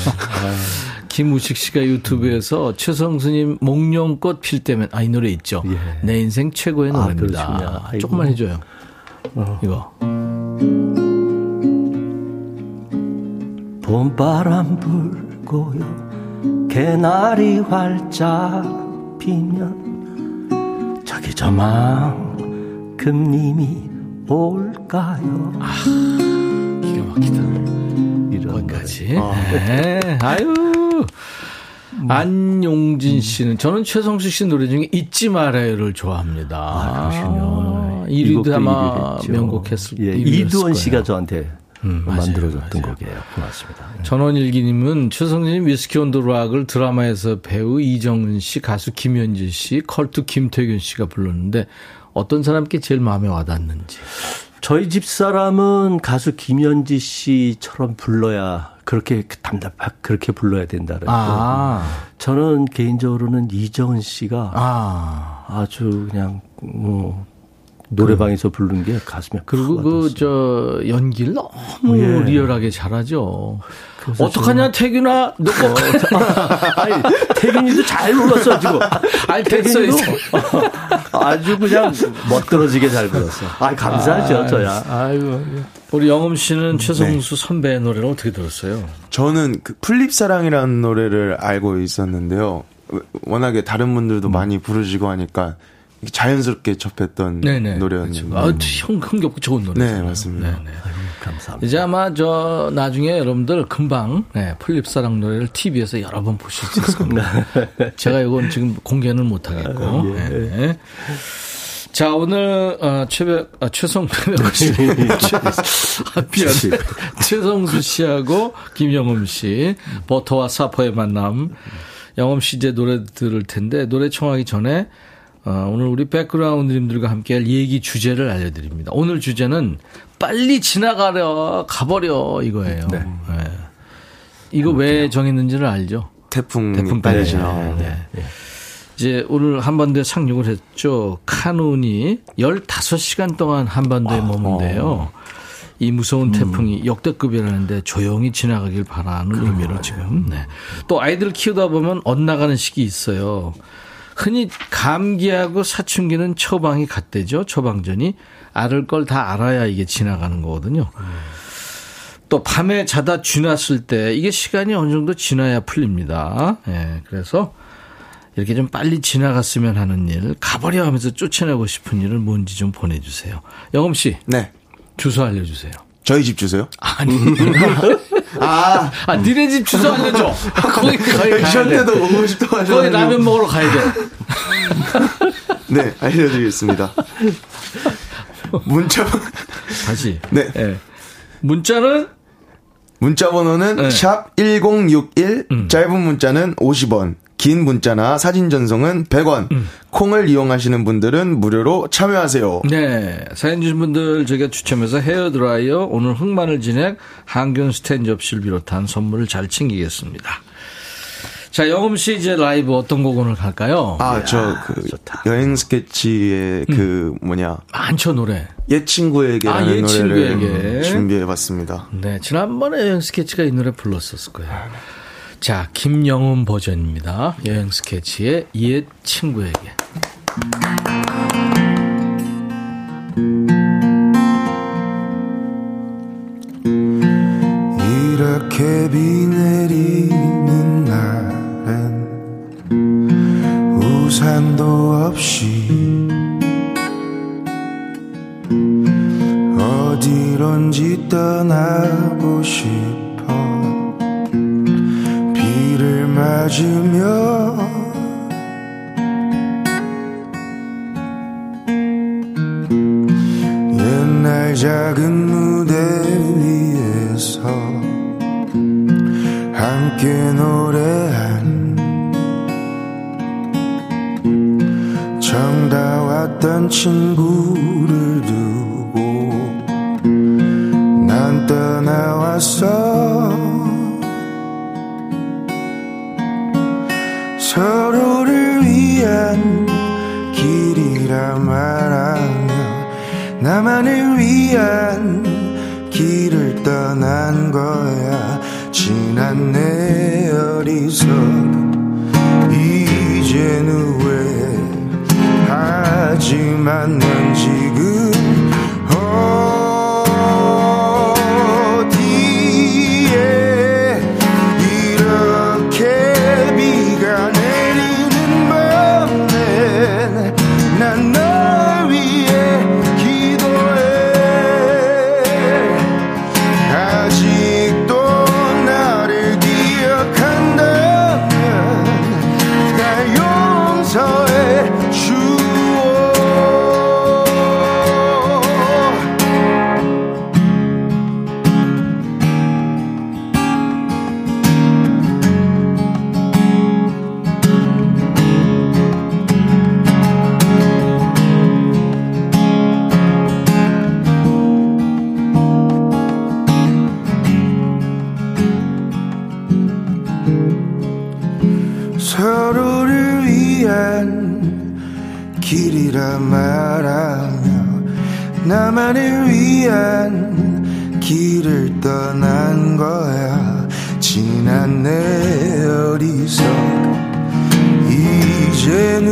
김우식 씨가 유튜브에서 최성수님 목련꽃 필 때면, 아, 이 노래 있죠. 예. 내 인생 최고의 노래입니다. 아, 조금만 해줘요. 어. 이거. 봄바람 불고요 개나리 활짝 피면 저기 저만큼 님이 올까요. 아, 기가 막히다. 이런 거지. 아. 네. 아유. 안용진 씨는 저는 최성수 씨 노래 중에 잊지 말아요를 좋아합니다. 아, 그러시군요. 1위도 아마 명곡했을 때. 예, 이두원 씨가 저한테 만들어줬던 곡이에요. 고맙습니다. 전원일기님은 최성진님 위스키 온 더 락을 드라마에서 배우 이정은 씨, 가수 김현진 씨, 컬투 김태균 씨가 불렀는데 어떤 사람께 제일 마음에 와닿는지. 저희 집사람은 가수 김현지 씨처럼 불러야 그렇게 담답하게 그렇게 불러야 된다고. 아. 저는 개인적으로는 이정은 씨가 아주 그냥 노래방에서 부르는 게 가슴에. 그리고 그 저 연기를 너무 예. 리얼하게 잘하죠. 어떡하냐 태균아. 너 아니 태균이도 잘 불렀어 지금. 아니 태균이도 아주 그냥 멋들어지게 잘 불렀어. 아 감사하죠. 아, 저야. 아이고. 우리 영음 씨는 최성수 네. 선배의 노래를 어떻게 들었어요? 저는 그 플립사랑이라는 노래를 알고 있었는데요. 워낙에 다른 분들도 많이 부르시고 하니까 자연스럽게 접했던 네네. 노래였는데. 아, 흥겹고 좋은 노래죠. 네, 맞습니다. 네네. 아유, 감사합니다. 이제 아마 저 나중에 여러분들 금방 네, 플립사랑 노래를 TV에서 여러 번 보실 수 있을 겁니다. 제가 이건 지금 공개는 못하겠고. 예. 네. 자, 오늘 최성수 씨하고 김영음 씨, 버터와 사포의 만남. 영음 씨 이제 노래 들을 텐데 노래 청하기 전에 오늘 우리 백그라운드님들과 함께할 얘기 주제를 알려드립니다. 오늘 주제는 빨리 지나가려 가버려 이거예요. 네. 네. 이거 왜 정했는지를 알죠? 태풍 빨리 지나가. 네. 네. 이제 오늘 한반도에 상륙을 했죠. 카눈이 15시간 동안 한반도에 머문데요. 이 무서운 태풍이 역대급이라는데 조용히 지나가길 바라는 의미로 지금. 네. 또 아이들 키우다 보면 엇나가는 시기 있어요. 흔히 감기하고 사춘기는 처방이 같대죠. 처방전이. 앓을 걸 다 알아야 이게 지나가는 거거든요. 또 밤에 자다 쥐났을 때 이게 시간이 어느 정도 지나야 풀립니다. 예, 그래서 이렇게 좀 빨리 지나갔으면 하는 일, 가버려 하면서 쫓아내고 싶은 일은 뭔지 좀 보내주세요. 영음 씨. 네. 주소 알려주세요. 저희 집 주소요? 아니. 니네 집 주소 알려줘. 거기 가야 돼. 50도 가셔. 거기 라면 먹으러 가야 돼. 네, 알려드리겠습니다. 문자. 다시. 네. 네. 문자는? 문자 번호는 네. 샵1061, 짧은 문자는 50원, 긴 문자나 사진 전송은 100원. 콩을 이용하시는 분들은 무료로 참여하세요. 네. 사연 주신 분들 저희가 추첨해서 헤어드라이어, 오늘 흑마늘 진액, 항균 스탠 접시를 비롯한 선물을 잘 챙기겠습니다. 자, 영음 씨 이제 라이브 어떤 곡 오늘 갈까요? 아, 저 그 여행 스케치의 그 많죠 노래. 옛 친구에게라는 노래를 준비해봤습니다. 네. 지난번에 여행 스케치가 이 노래 불렀었을 거예요. 자, 김영웅 버전입니다. 여행 스케치의 옛 친구에게. 이렇게 비 내리는 날엔 우산도 없이 어디론지 떠나고 싶어. 비를 맞으며 옛날 작은 무대 위에서 함께 노래한 정다 왔던 친구를 두고 난 떠나왔어. 서로를 위한 길이라 말하며 나만을 위한 길을 떠난 거야. 지난 내 어리석음 이젠 후회해. 하지만 난 지금 나만을 위한 길을 떠난 거야. 지난 내 어리석음 이젠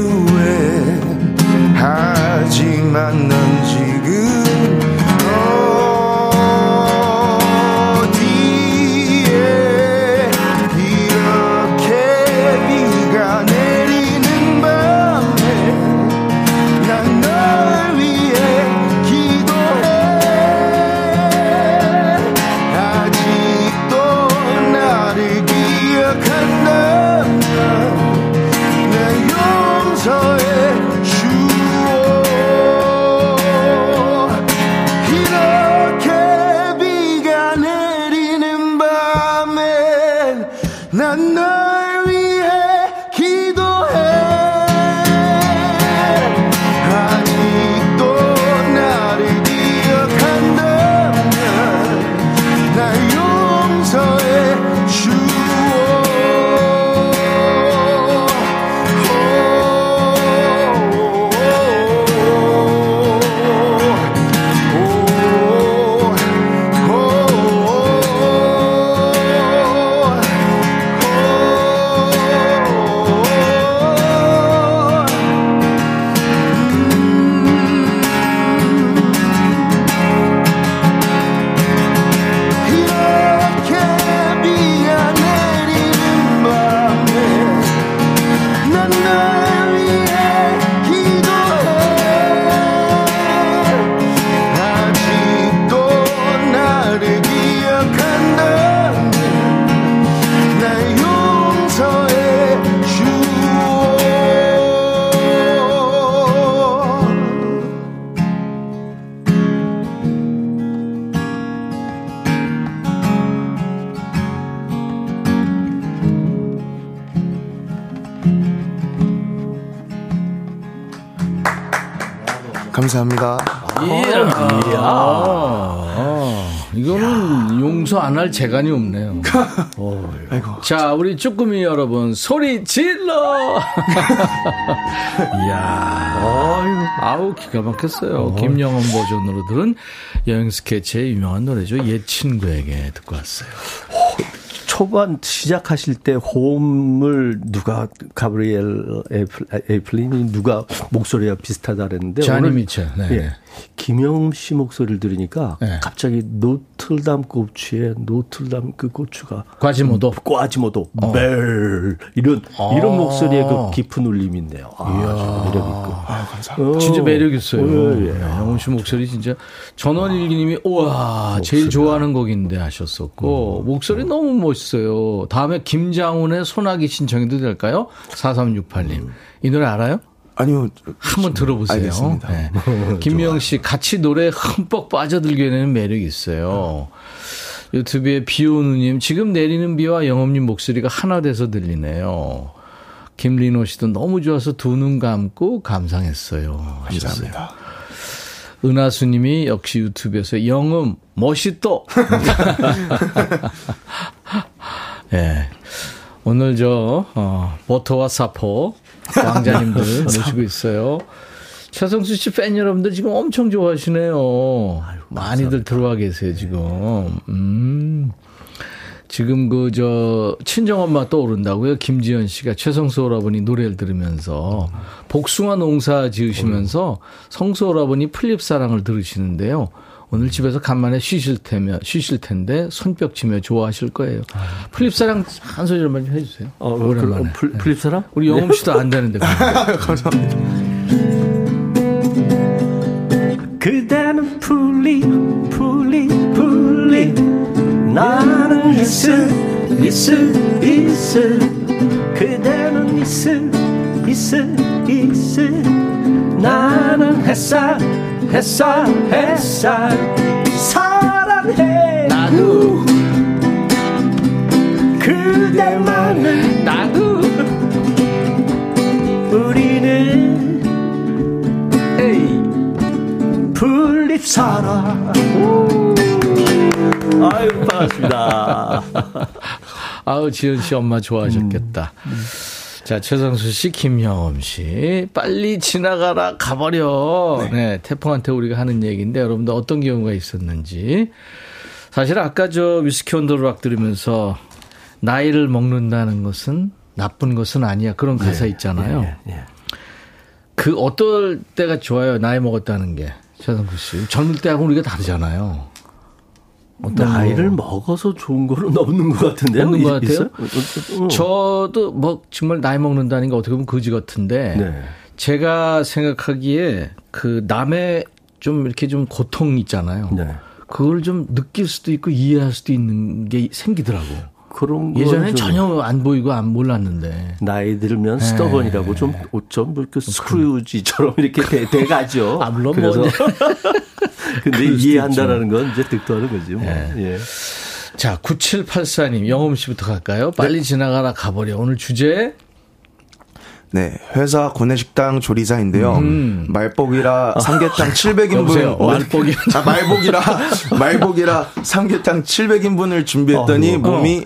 후회하지만 넌 지금 감사합니다. 이거는 용서 안 할 재간이 없네요. 아이고. 자, 우리 쭈꾸미 여러분 소리 질러. 이야. 아우, 기가 막혔어요. 김영원 버전으로 들은 여행 스케치의 유명한 노래죠. 옛 친구에게 듣고 왔어요. 초반 시작하실 때 호음을 누가 가브리엘 에이플린이 누가 목소리와 비슷하다 그랬는데 자니 미첼. 네. 예, 김영웅 씨 목소리를 들으니까 네. 갑자기 노틀담 고추에 노틀담 그 고추가 과지모도 과지모도 멜 이런 이런 목소리의 그 깊은 울림인데요. 아, 매력 있고. 아, 감사합니다. 진짜 매력 있어요. 예, 예. 영웅 씨 목소리 진짜 전원일기님이 우와 제일 좋아하는 곡인데 하셨었고 목소리 너무 멋있어요. 다음에 김장훈의 소나기 신청해도 될까요? 4368님. 이 노래 알아요? 아니요. 한번 들어보세요. 알겠습니다. 네. 김미영 씨 같이 노래에 흠뻑 빠져들게 되는 매력이 있어요. 유튜브에 비오누님. 지금 내리는 비와 영업님 목소리가 하나 돼서 들리네요. 김리노 씨도 너무 좋아서 두 눈 감고 감상했어요. 감사합니다. 하셨어요. 은하수님이 역시 유튜브에서 영음 멋있도. 네. 오늘 저 버터와 사포 왕자님들 모시고 있어요. 최성수 씨 팬 여러분들 지금 엄청 좋아하시네요. 아유, 많이들 들어와 계세요 지금. 지금 그 저 친정엄마 떠오른다고요. 김지연 씨가 최성수 오라버니 노래를 들으면서 복숭아 농사 지으시면서 성수 오라버니 풀잎사랑을 들으시는데요. 오늘 집에서 간만에 쉬실 텐데 손뼉치며 좋아하실 거예요. 아, 풀잎사랑 한 소절만 좀 해주세요. 오랜만에. 풀잎사랑? 네. 우리 영웅 씨도 안 되는데. 감사합니다. 그대는 풀잎 나는 이슬 그대는 이슬 나는 햇살 사랑해 나도 그대만을 나도 우리는 에이 풀잎사랑. 아유 반갑습니다. 아우 지은 씨 엄마 좋아하셨겠다. 자, 최성수 씨, 김영엄 씨. 빨리 지나가라, 가버려. 네. 네, 태풍한테 우리가 하는 얘기인데, 여러분들 어떤 경우가 있었는지. 사실 아까 저 위스키 온 더 락 들으면서, 나이를 먹는다는 것은 나쁜 것은 아니야. 그런 가사 있잖아요. 네. 그 어떨 때가 좋아요, 나이 먹었다는 게. 최성수 씨. 젊을 때하고 우리가 다르잖아요. 나이를 먹어서 좋은 거는 없는 것 같은데요? 없는 것 같아요? 저도 뭐 정말 나이 먹는다는 게 어떻게 보면 거지 같은데 네. 제가 생각하기에 그 남의 좀 이렇게 좀 고통 있잖아요. 네. 그걸 좀 느낄 수도 있고 이해할 수도 있는 게 생기더라고요. 그런 예전엔 전혀 안 보이고 안 몰랐는데 나이 들면 스터번이라고 네. 좀 이렇게 스크루지처럼 이렇게 돼가죠. 아 물론 그래서 뭐 근데 이해한다라는 건 이제 득도하는 거지 뭐. 네. 예. 자 9784님 영엄 씨부터 갈까요? 빨리 네. 지나가라 가버려. 오늘 주제 네 회사 구내식당 조리사인데요. 말복이라 삼계탕 700인분 말복이라 삼계탕 700인분을 준비했더니 몸이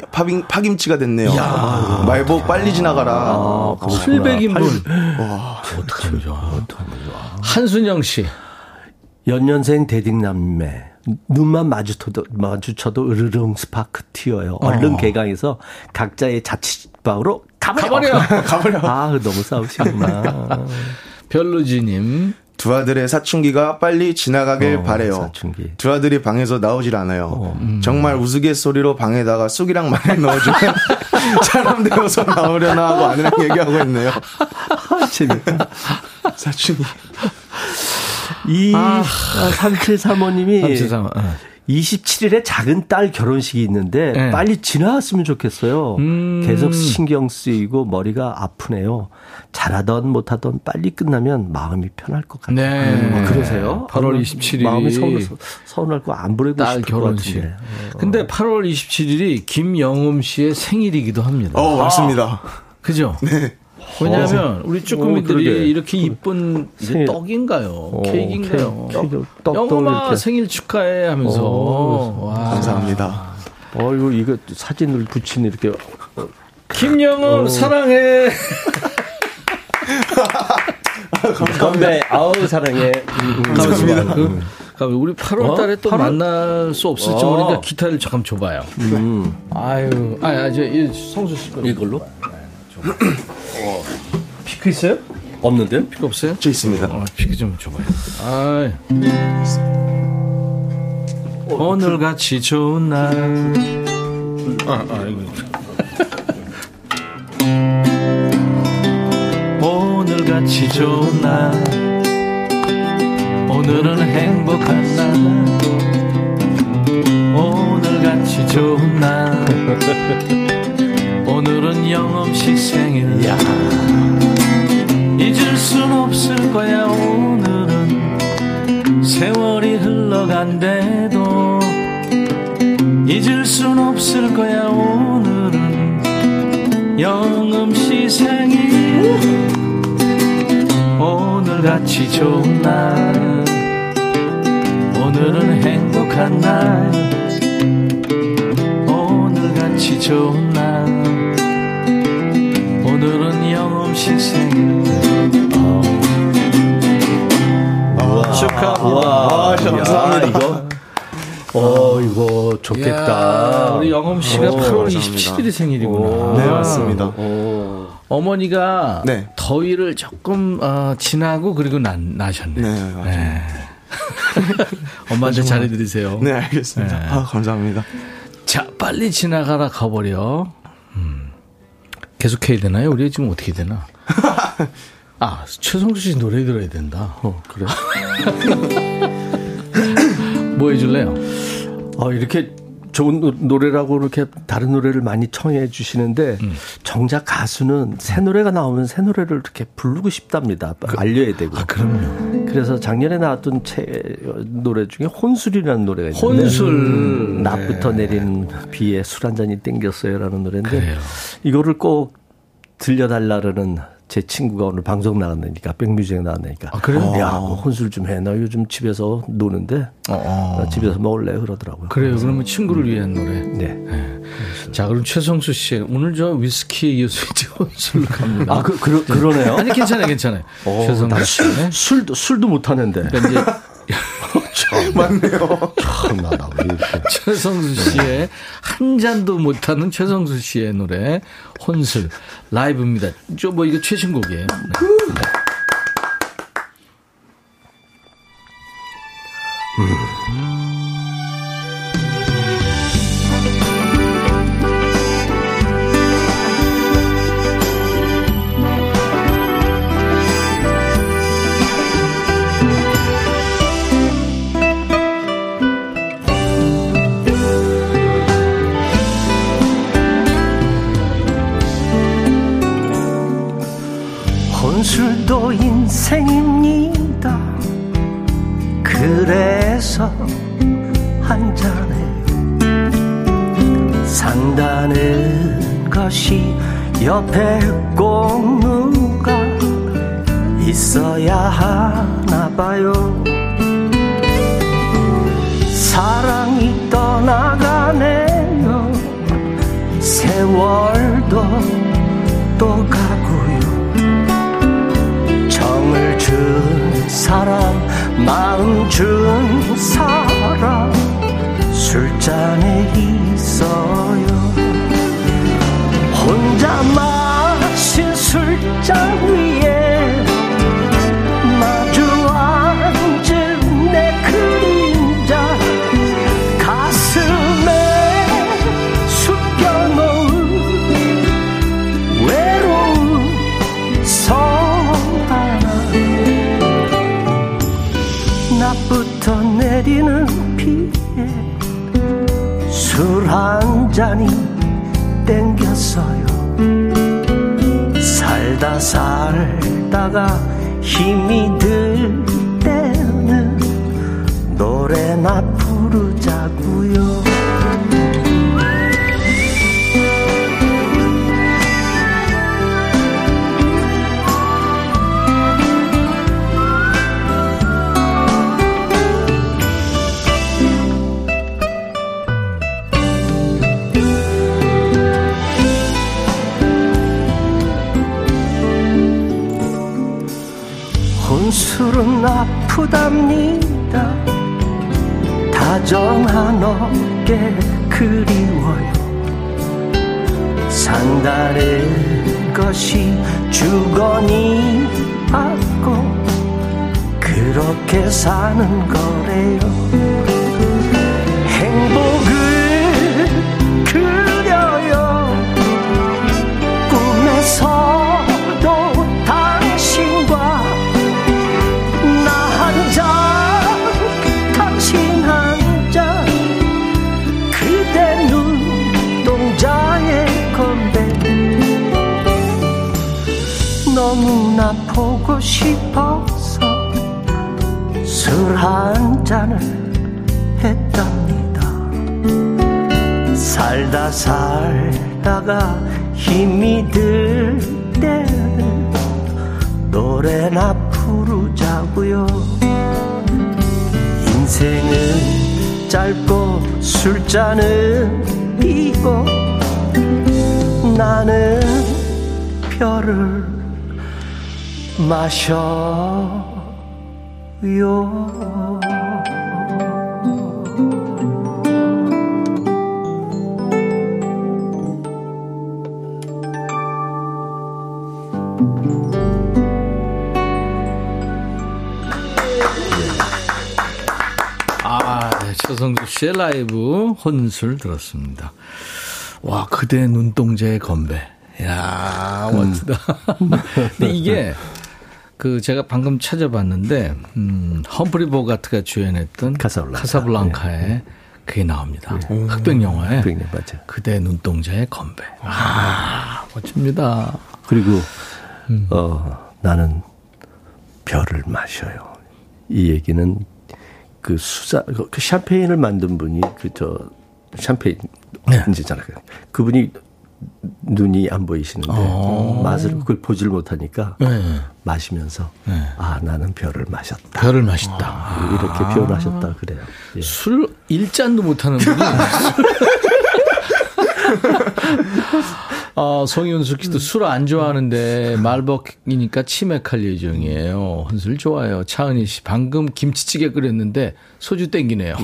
파김치가 됐네요. 야. 말복 빨리 지나가라. 700인분. 와 어떡하면 좋아. 한순영 씨. 연년생 대딩남매 눈만 마주쳐도 으르릉 스파크 튀어요. 얼른 개강해서 각자의 자취방으로 가버려. 아 너무 싸우시구나. 별루지님. 두 아들의 사춘기가 빨리 지나가길 바래요. 사춘기. 두 아들이 방에서 나오질 않아요. 정말 우스갯소리로 방에다가 쑥이랑 마늘 넣어주면 사람 되어서 나오려나 하고 아내랑 얘기하고 있네요. 재밌다. 사춘기. 삼칠 사모님이 27일에 작은 딸 결혼식이 있는데 네. 빨리 지나왔으면 좋겠어요. 계속 신경 쓰이고 머리가 아프네요. 잘하던 못하던 빨리 끝나면 마음이 편할 것 같아요. 네. 그러세요? 8월 27일이 마음이 서운할 거 안 보내고 딸 싶을 결혼식. 것 같은데. 근데 8월 27일이 김영음 씨의 생일이기도 합니다. 맞습니다. 그죠? 네. 왜냐하면 우리 쭈꾸미들이 이렇게 이쁜 떡인가요? 케이크인가요? 영엄아 생일 축하해 하면서 감사합니다. 어이구 이거 사진을 붙인 이렇게 김영엄 사랑해. 건배 아우 사랑해. 감사합니다. 우리 8월 달에 또 8월? 만날 수 없을지 모르니까 기타를 잠깐 줘봐요. 아유, 이제 성수 씨 걸로. 이걸로? 피크 있어요? 없는데요? 피크 없어요? 저 있습니다. 피크 좀 줘봐요. 아이. 오늘같이 좋은 날. 이거. 오늘같이 좋은 날. 오늘은 행복한 날. 오늘같이 좋은 날. 오늘은 영엄씨 생일. 야. 잊을 순 없을 거야. 오늘은 세월이 흘러간대도 잊을 순 없을 거야. 오늘은 영음씨 생일. 오늘같이 좋은 날. 오늘은 행복한 날. 오늘같이 좋은 날. 오늘은 영음씨 생일. 축하합니다. 감사합니다. 이거 좋겠다. 우리 영엄 씨가 8월 27일이 생일이구나. 네, 맞습니다. 어머니가 네. 더위를 조금 지나고 그리고 나셨네요. 네, 맞아요. 네. 엄마한테 잘해드리세요. 네, 알겠습니다. 네. 감사합니다. 자, 빨리 지나가라 가버려. 계속 해야 되나요? 우리 지금 어떻게 되나? 최성수 씨 노래 들어야 된다. 그래. 뭐 해줄래요? 이렇게 좋은 노래라고 이렇게 다른 노래를 많이 청해 주시는데, 정작 가수는 새 노래가 나오면 새 노래를 이렇게 부르고 싶답니다. 알려야 되고. 그럼요. 그래서 작년에 나왔던 노래 중에 혼술이라는 노래가 있는데, 혼술. 낮부터 내리는 비에 술 한 잔이 땡겼어요라는 노래인데, 그래요. 이거를 꼭 들려달라는 제 친구가 오늘 방송 나갔다니까, 백뮤직 나왔다니까. 그래요? 야, 혼술 좀 해. 나 요즘 집에서 노는데, 나 집에서 먹을래? 그러더라고요. 그래요. 그러면 친구를 위한 노래. 네. 자, 그럼 최성수 씨, 오늘 저 위스키에 이어서 이제 혼술로 갑니다. 그러네요. 아니, 괜찮아요. 최성수 씨. 술도 못하는데. 그러니까 이제 맞네요. 참나다. 최성수 씨의 한 잔도 못하는 최성수 씨의 노래 혼술 라이브입니다. 저 이거 최신곡이에요. 네. 술도 인생입니다. 그래서 한 잔에 산다는 것이 옆에 꼭 누가 있어야 하나 봐요. 사랑이 떠나가네요. 세월도 또 가고요. 정을 준 사람, 마음 준 사람 술잔에 있어요. 혼자 마신 술잔 위에 마주 앉은 내 그림자 가슴에 숨겨놓은 외로운 낮부터 내리는 비에 술 한 잔이 땡겼어요. 살다가 힘이 들 때는 노래나 부르자고요. 술은 아프답니다. 가정 한없게 그리워요. 산다는 것이 주거니 받고 그렇게 사는 거래요. 행복을 그려요. 꿈에서도 당신과 나 한 잔, 당신 한 잔, 그대 눈동자의 건데 너무나 보고 싶어서 술 한 잔을 했답니다. 살다가 힘이 들 때는 노래나 부르자고요. 인생은 짧고 술잔은 비고 나는 별을 마셔 요. 아, 네. 최성수 씨의 라이브 혼술 들었습니다. 와, 그대 눈동자의 건배. 이야, 멋지다. 근데 이게 그 제가 방금 찾아봤는데 험프리 보가트가 주연했던 카사블랑카에 네. 그게 나옵니다. 네. 흑백 영화에 그대 눈동자의 건배. 아, 멋집니다. 그리고 나는 별을 마셔요. 이 얘기는 그 수사 그 샴페인을 만든 분이 그 저 샴페인 언제잖아요. 네. 그분이 눈이 안 보이시는데 맛을 그걸 보질 못하니까 네. 마시면서 네. 아, 나는 별을 마셨다. 별을 마셨다. 아. 이렇게 표현하셨다 그래요. 예. 술 1잔도 못하는 분이 송윤숙 씨도 술 안 좋아하는데 말벅이니까 치맥할 예정이에요. 혼술 좋아요. 차은희 씨 방금 김치찌개 끓였는데 소주 땡기네요.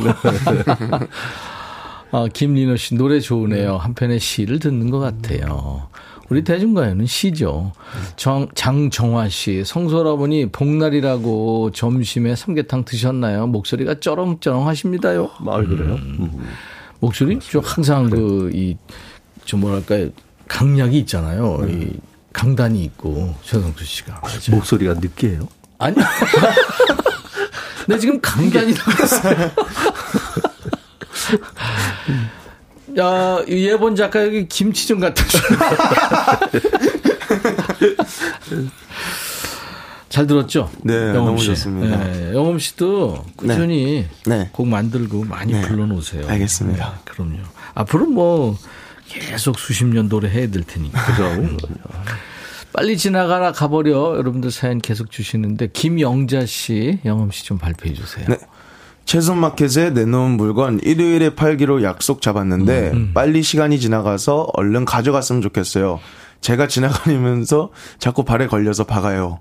김리노 씨 노래 좋으네요. 한 편의 시를 듣는 것 같아요. 우리 대중가요는 시죠. 장정화 씨, 성소라보니 복날이라고 점심에 삼계탕 드셨나요? 목소리가 쩌렁쩌렁 하십니다요. 그래요? 목소리 좀 항상 그 이 좀 뭐랄까요, 강약이 있잖아요. 이 강단이 있고 최성수 씨가 목소리가 느끼해요? 아니요. 네, 지금 강단이 나왔어요. 야, 예본 작가 여기 김치 좀 갖다 주세요. 잘 들었죠? 네, 너무 좋습니다. 네, 영음 씨도 꾸준히 네. 곡 만들고 많이 네. 불러놓으세요. 알겠습니다. 네, 그럼요. 앞으로 뭐 계속 수십 년 노래 해야 될 테니까. 그죠? 빨리 지나가라 가버려. 여러분들 사연 계속 주시는데 김영자 씨, 영음 씨 좀 발표해 주세요. 네. 채소마켓에 내놓은 물건 일요일에 팔기로 약속 잡았는데 빨리 시간이 지나가서 얼른 가져갔으면 좋겠어요. 제가 지나가면서 자꾸 발에 걸려서 박아요.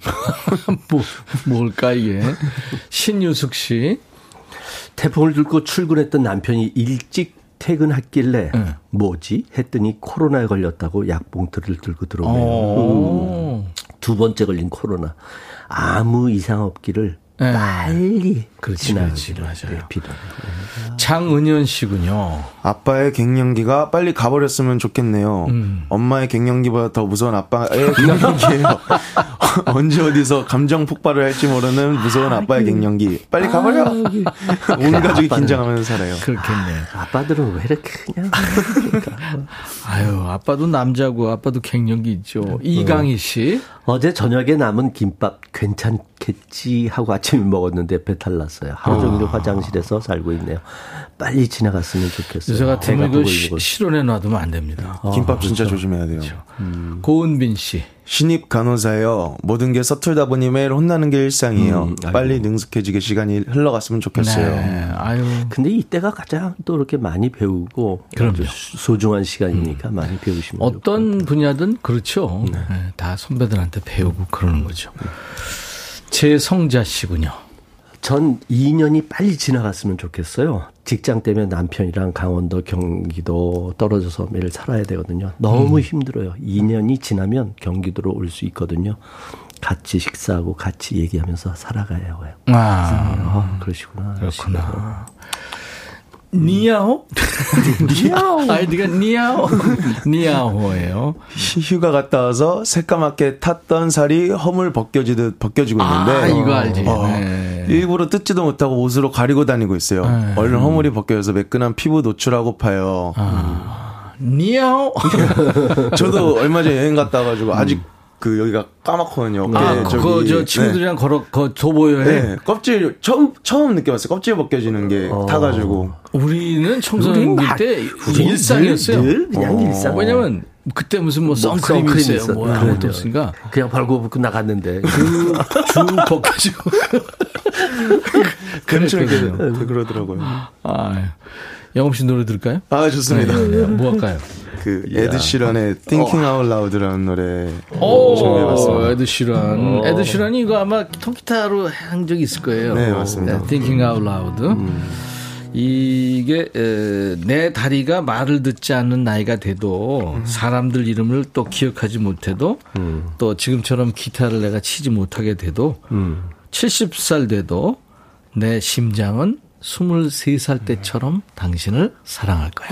뭘까 이게. 신유숙 씨. 태풍을 들고 출근했던 남편이 일찍 퇴근했길래 뭐지? 했더니 코로나에 걸렸다고 약봉투를 들고 들어오네요. 두 번째 걸린 코로나. 아무 이상 없기를 네. 빨리 지나가지 마세요. 장은현 씨군요. 아빠의 갱년기가 빨리 가버렸으면 좋겠네요. 엄마의 갱년기보다 더 무서운 아빠의 갱년기예요. 언제 어디서 감정 폭발을 할지 모르는 무서운 아빠의 갱년기. 빨리 가버려. 온 가족이 긴장하면서 살아요. 그렇겠네요. 아빠들은 왜 이렇게 그냥. 아유, 아빠도 남자고 아빠도 갱년기 있죠. 이강희 씨. 어제 저녁에 남은 김밥 괜찮겠지 하고 아침에 먹었는데 배탈 났어요. 하루 종일 화장실에서 살고 있네요. 빨리 지나갔으면 좋겠어요. 요새 같은 거 실온에 놔두면 안 됩니다. 김밥 진짜 그렇죠. 조심해야 돼요. 그렇죠. 고은빈 씨. 신입 간호사예요. 모든 게 서툴다 보니 매일 혼나는 게 일상이에요. 빨리 능숙해지게 시간이 흘러갔으면 좋겠어요. 네. 아유. 근데 이때가 가장 또 이렇게 많이 배우고 그럼요. 소중한 시간이니까 많이 배우시면 어떤 좋고. 분야든 그렇죠. 네. 네. 다 선배들한테 배우고 그러는 거죠. 최성자 씨군요. 전 2년이 빨리 지나갔으면 좋겠어요. 직장 때문에 남편이랑 강원도 경기도 떨어져서 매일 살아야 되거든요. 너무 힘들어요. 2년이 지나면 경기도로 올 수 있거든요. 같이 식사하고 같이 얘기하면서 살아가야 해요. 아, 그러시구나. 그렇구나. 니아오? 니아오. 아니, 네가 니아오. 니아오예요. 휴가 갔다 와서 새까맣게 탔던 살이 허물 벗겨지듯 벗겨지고 있는데. 아, 이거 알지. 네. 일부러 뜯지도 못하고 옷으로 가리고 다니고 있어요. 네. 얼른 허물이 벗겨져서 매끈한 피부 노출하고 파요. 아, 니아오. 저도 얼마 전에 여행 갔다 와가지고 아직 그 여기가 까맣거든요. 아, 그거 저 친구들이랑 네. 걸어 그 조보여행. 네. 껍질 처음 느껴봤어요. 껍질 벗겨지는 게 타가지고. 우리는 청소년기 때 일상이었어요. 늘 그냥 일상. 왜냐면 그때 무슨 뭐 선크림이 있어요. 뭐 아무것도 없으니까 그냥 발고 벗고 나갔는데 그 쭉 벗겨지고. 그렇죠. 그러더라고요. 아, 영업 씨 노래 들을까요? 아, 좋습니다. 네. 뭐 할까요? 그 에드 시런의 Thinking Out Loud라는 노래 준비해봤습니다. 에드 시런, 에드 시런이 이거 아마 통기타로 한 적이 있을 거예요. 네, 맞습니다. 네, Thinking Out Loud. 이게 내 다리가 말을 듣지 않는 나이가 돼도 사람들 이름을 또 기억하지 못해도 또 지금처럼 기타를 내가 치지 못하게 돼도 70살 돼도 내 심장은 23살 때처럼 당신을 사랑할 거야.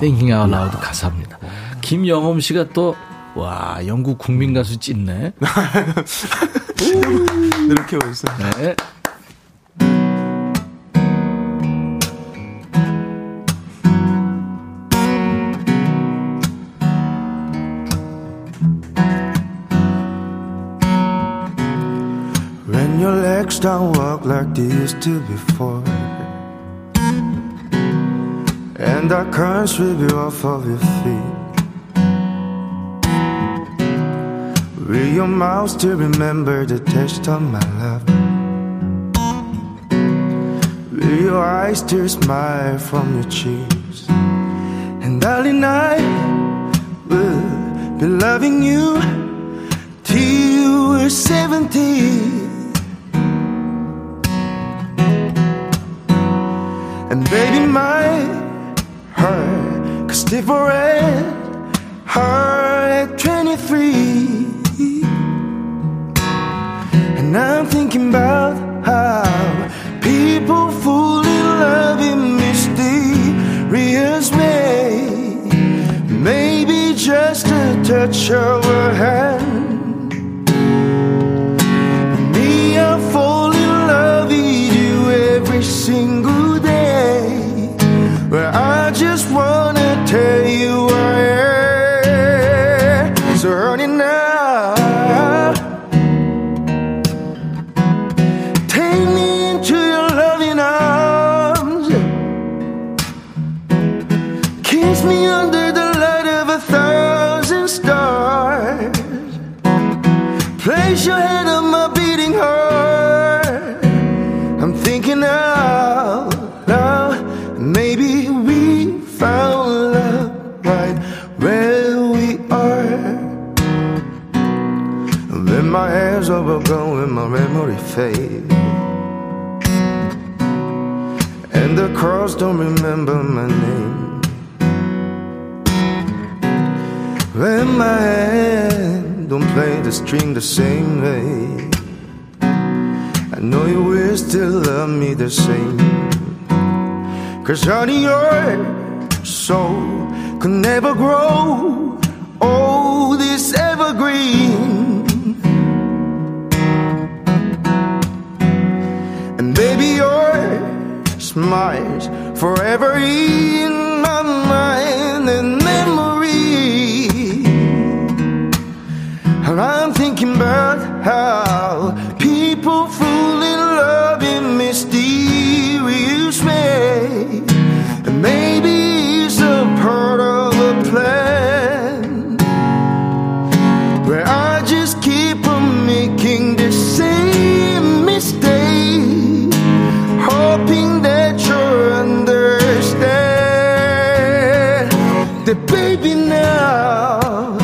Thinking Out Loud 가사입니다. 김영웅 씨가 또 와, 영국 국민 가수 찐네. 이렇게 벌써. 네. Don't walk like they used to before And I can't sweep you off of your feet Will your mouth still remember the taste of my love? Will your eyes still smile from your cheeks? And darling, I will be loving you Till you were 70 And baby, my heart could still forever heart at 23 And I'm thinking about how people fall in love in mysterious ways Maybe just a touch of a hand And me, I fall in love with you every single Well, I just wanna tell you I am so honey now Take me into your loving arms Kiss me under the light of 1,000 stars Place your hand on my beating heart I'm thinking out loud Maybe Found love right where we are When my hands overgrown and my memory fades And the cross don't remember my name When my hand don't play the string the same way I know you will still love me the same Cause honey, you're So could never grow old is evergreen And baby your smile's forever in my mind and memory And I'm thinking about how people fall in love in mysterious ways And maybe Part of a plan Where I just keep on making the same mistake Hoping that you'll understand That baby now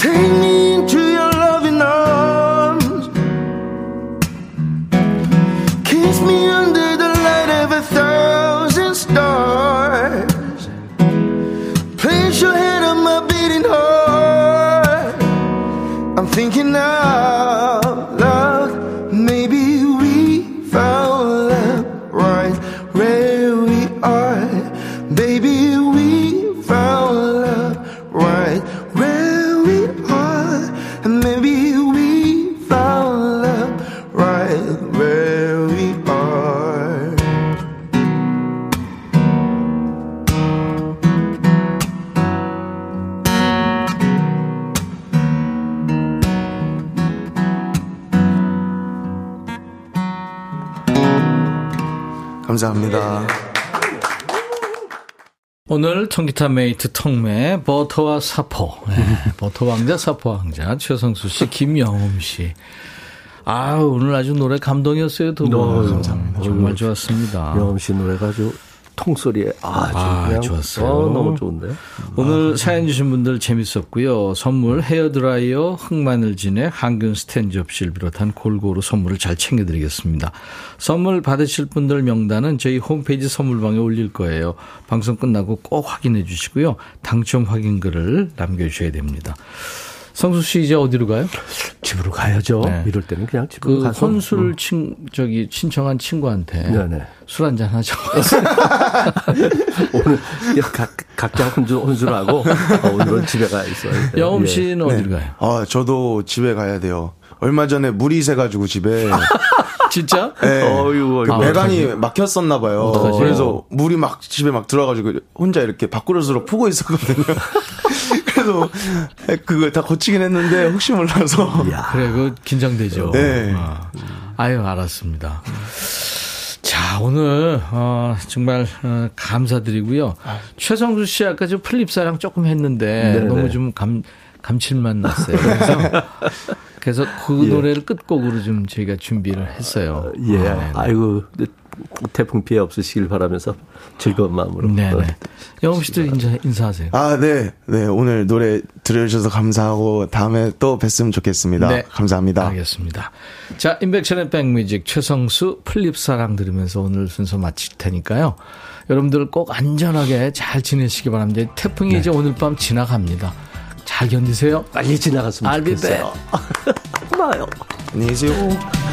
Take me into your loving arms island where we are. 감사합니다. 오늘 청기타 메이트 턱매 버터와 사포, 네, 버터 왕자 사포 왕자 최성수 씨 김영웅 씨. 아 오늘 아주 노래 감동이었어요. 두 분. 감사합니다. 정말 좋았습니다. 영웅 씨 노래가 아주 통소리에 아주 좋았어요. 너무 좋은데요. 오늘 사연 주신 분들 재밌었고요. 선물 헤어드라이어 흑마늘진의 항균 스탠지업실 비롯한 골고루 선물을 잘 챙겨드리겠습니다. 선물 받으실 분들 명단은 저희 홈페이지 선물방에 올릴 거예요. 방송 끝나고 꼭 확인해 주시고요. 당첨 확인글을 남겨주셔야 됩니다. 성수 씨 이제 어디로 가요? 집으로 가야죠. 네. 이럴 때는 그냥 집으로 가서. 혼술 저기 신청한 친구한테 술 한잔 하죠. 오늘 각자 혼술하고 오늘은 집에 가 있어요. 영음 씨는 어디로 가요? 아 저도 집에 가야 돼요. 얼마 전에 물이 새가지고 집에. 진짜? 네. 어이구, 그 배관이 막혔었나 봐요. 그래서 물이 막 집에 막 들어와가지고 혼자 이렇게 밥그릇으로 푸고 있었거든요. 그래서 그걸 다 고치긴 했는데 혹시 몰라서. 그래, 그 긴장되죠. 네. 아유, 알았습니다. 자, 오늘 정말 감사드리고요. 최성수 씨 아까 좀 플립사랑 조금 했는데 너무 좀 감칠맛 났어요. 그래서 그 노래를 끝곡으로 좀 저희가 준비를 했어요. 아이고 태풍 피해 없으시길 바라면서 즐거운 마음으로. 영웅 씨도 인사하세요. 네. 오늘 노래 들어주셔서 감사하고 다음에 또 뵀으면 좋겠습니다. 네. 감사합니다. 알겠습니다. 자, 임백천의 백뮤직 최성수 플립사랑 들으면서 오늘 순서 마칠 테니까요. 여러분들 꼭 안전하게 잘 지내시기 바랍니다. 태풍이 이제 오늘 밤 지나갑니다. 잘 견디세요. 빨리 지나갔으면 좋겠어요. 고마워요. 안녕히 계세요.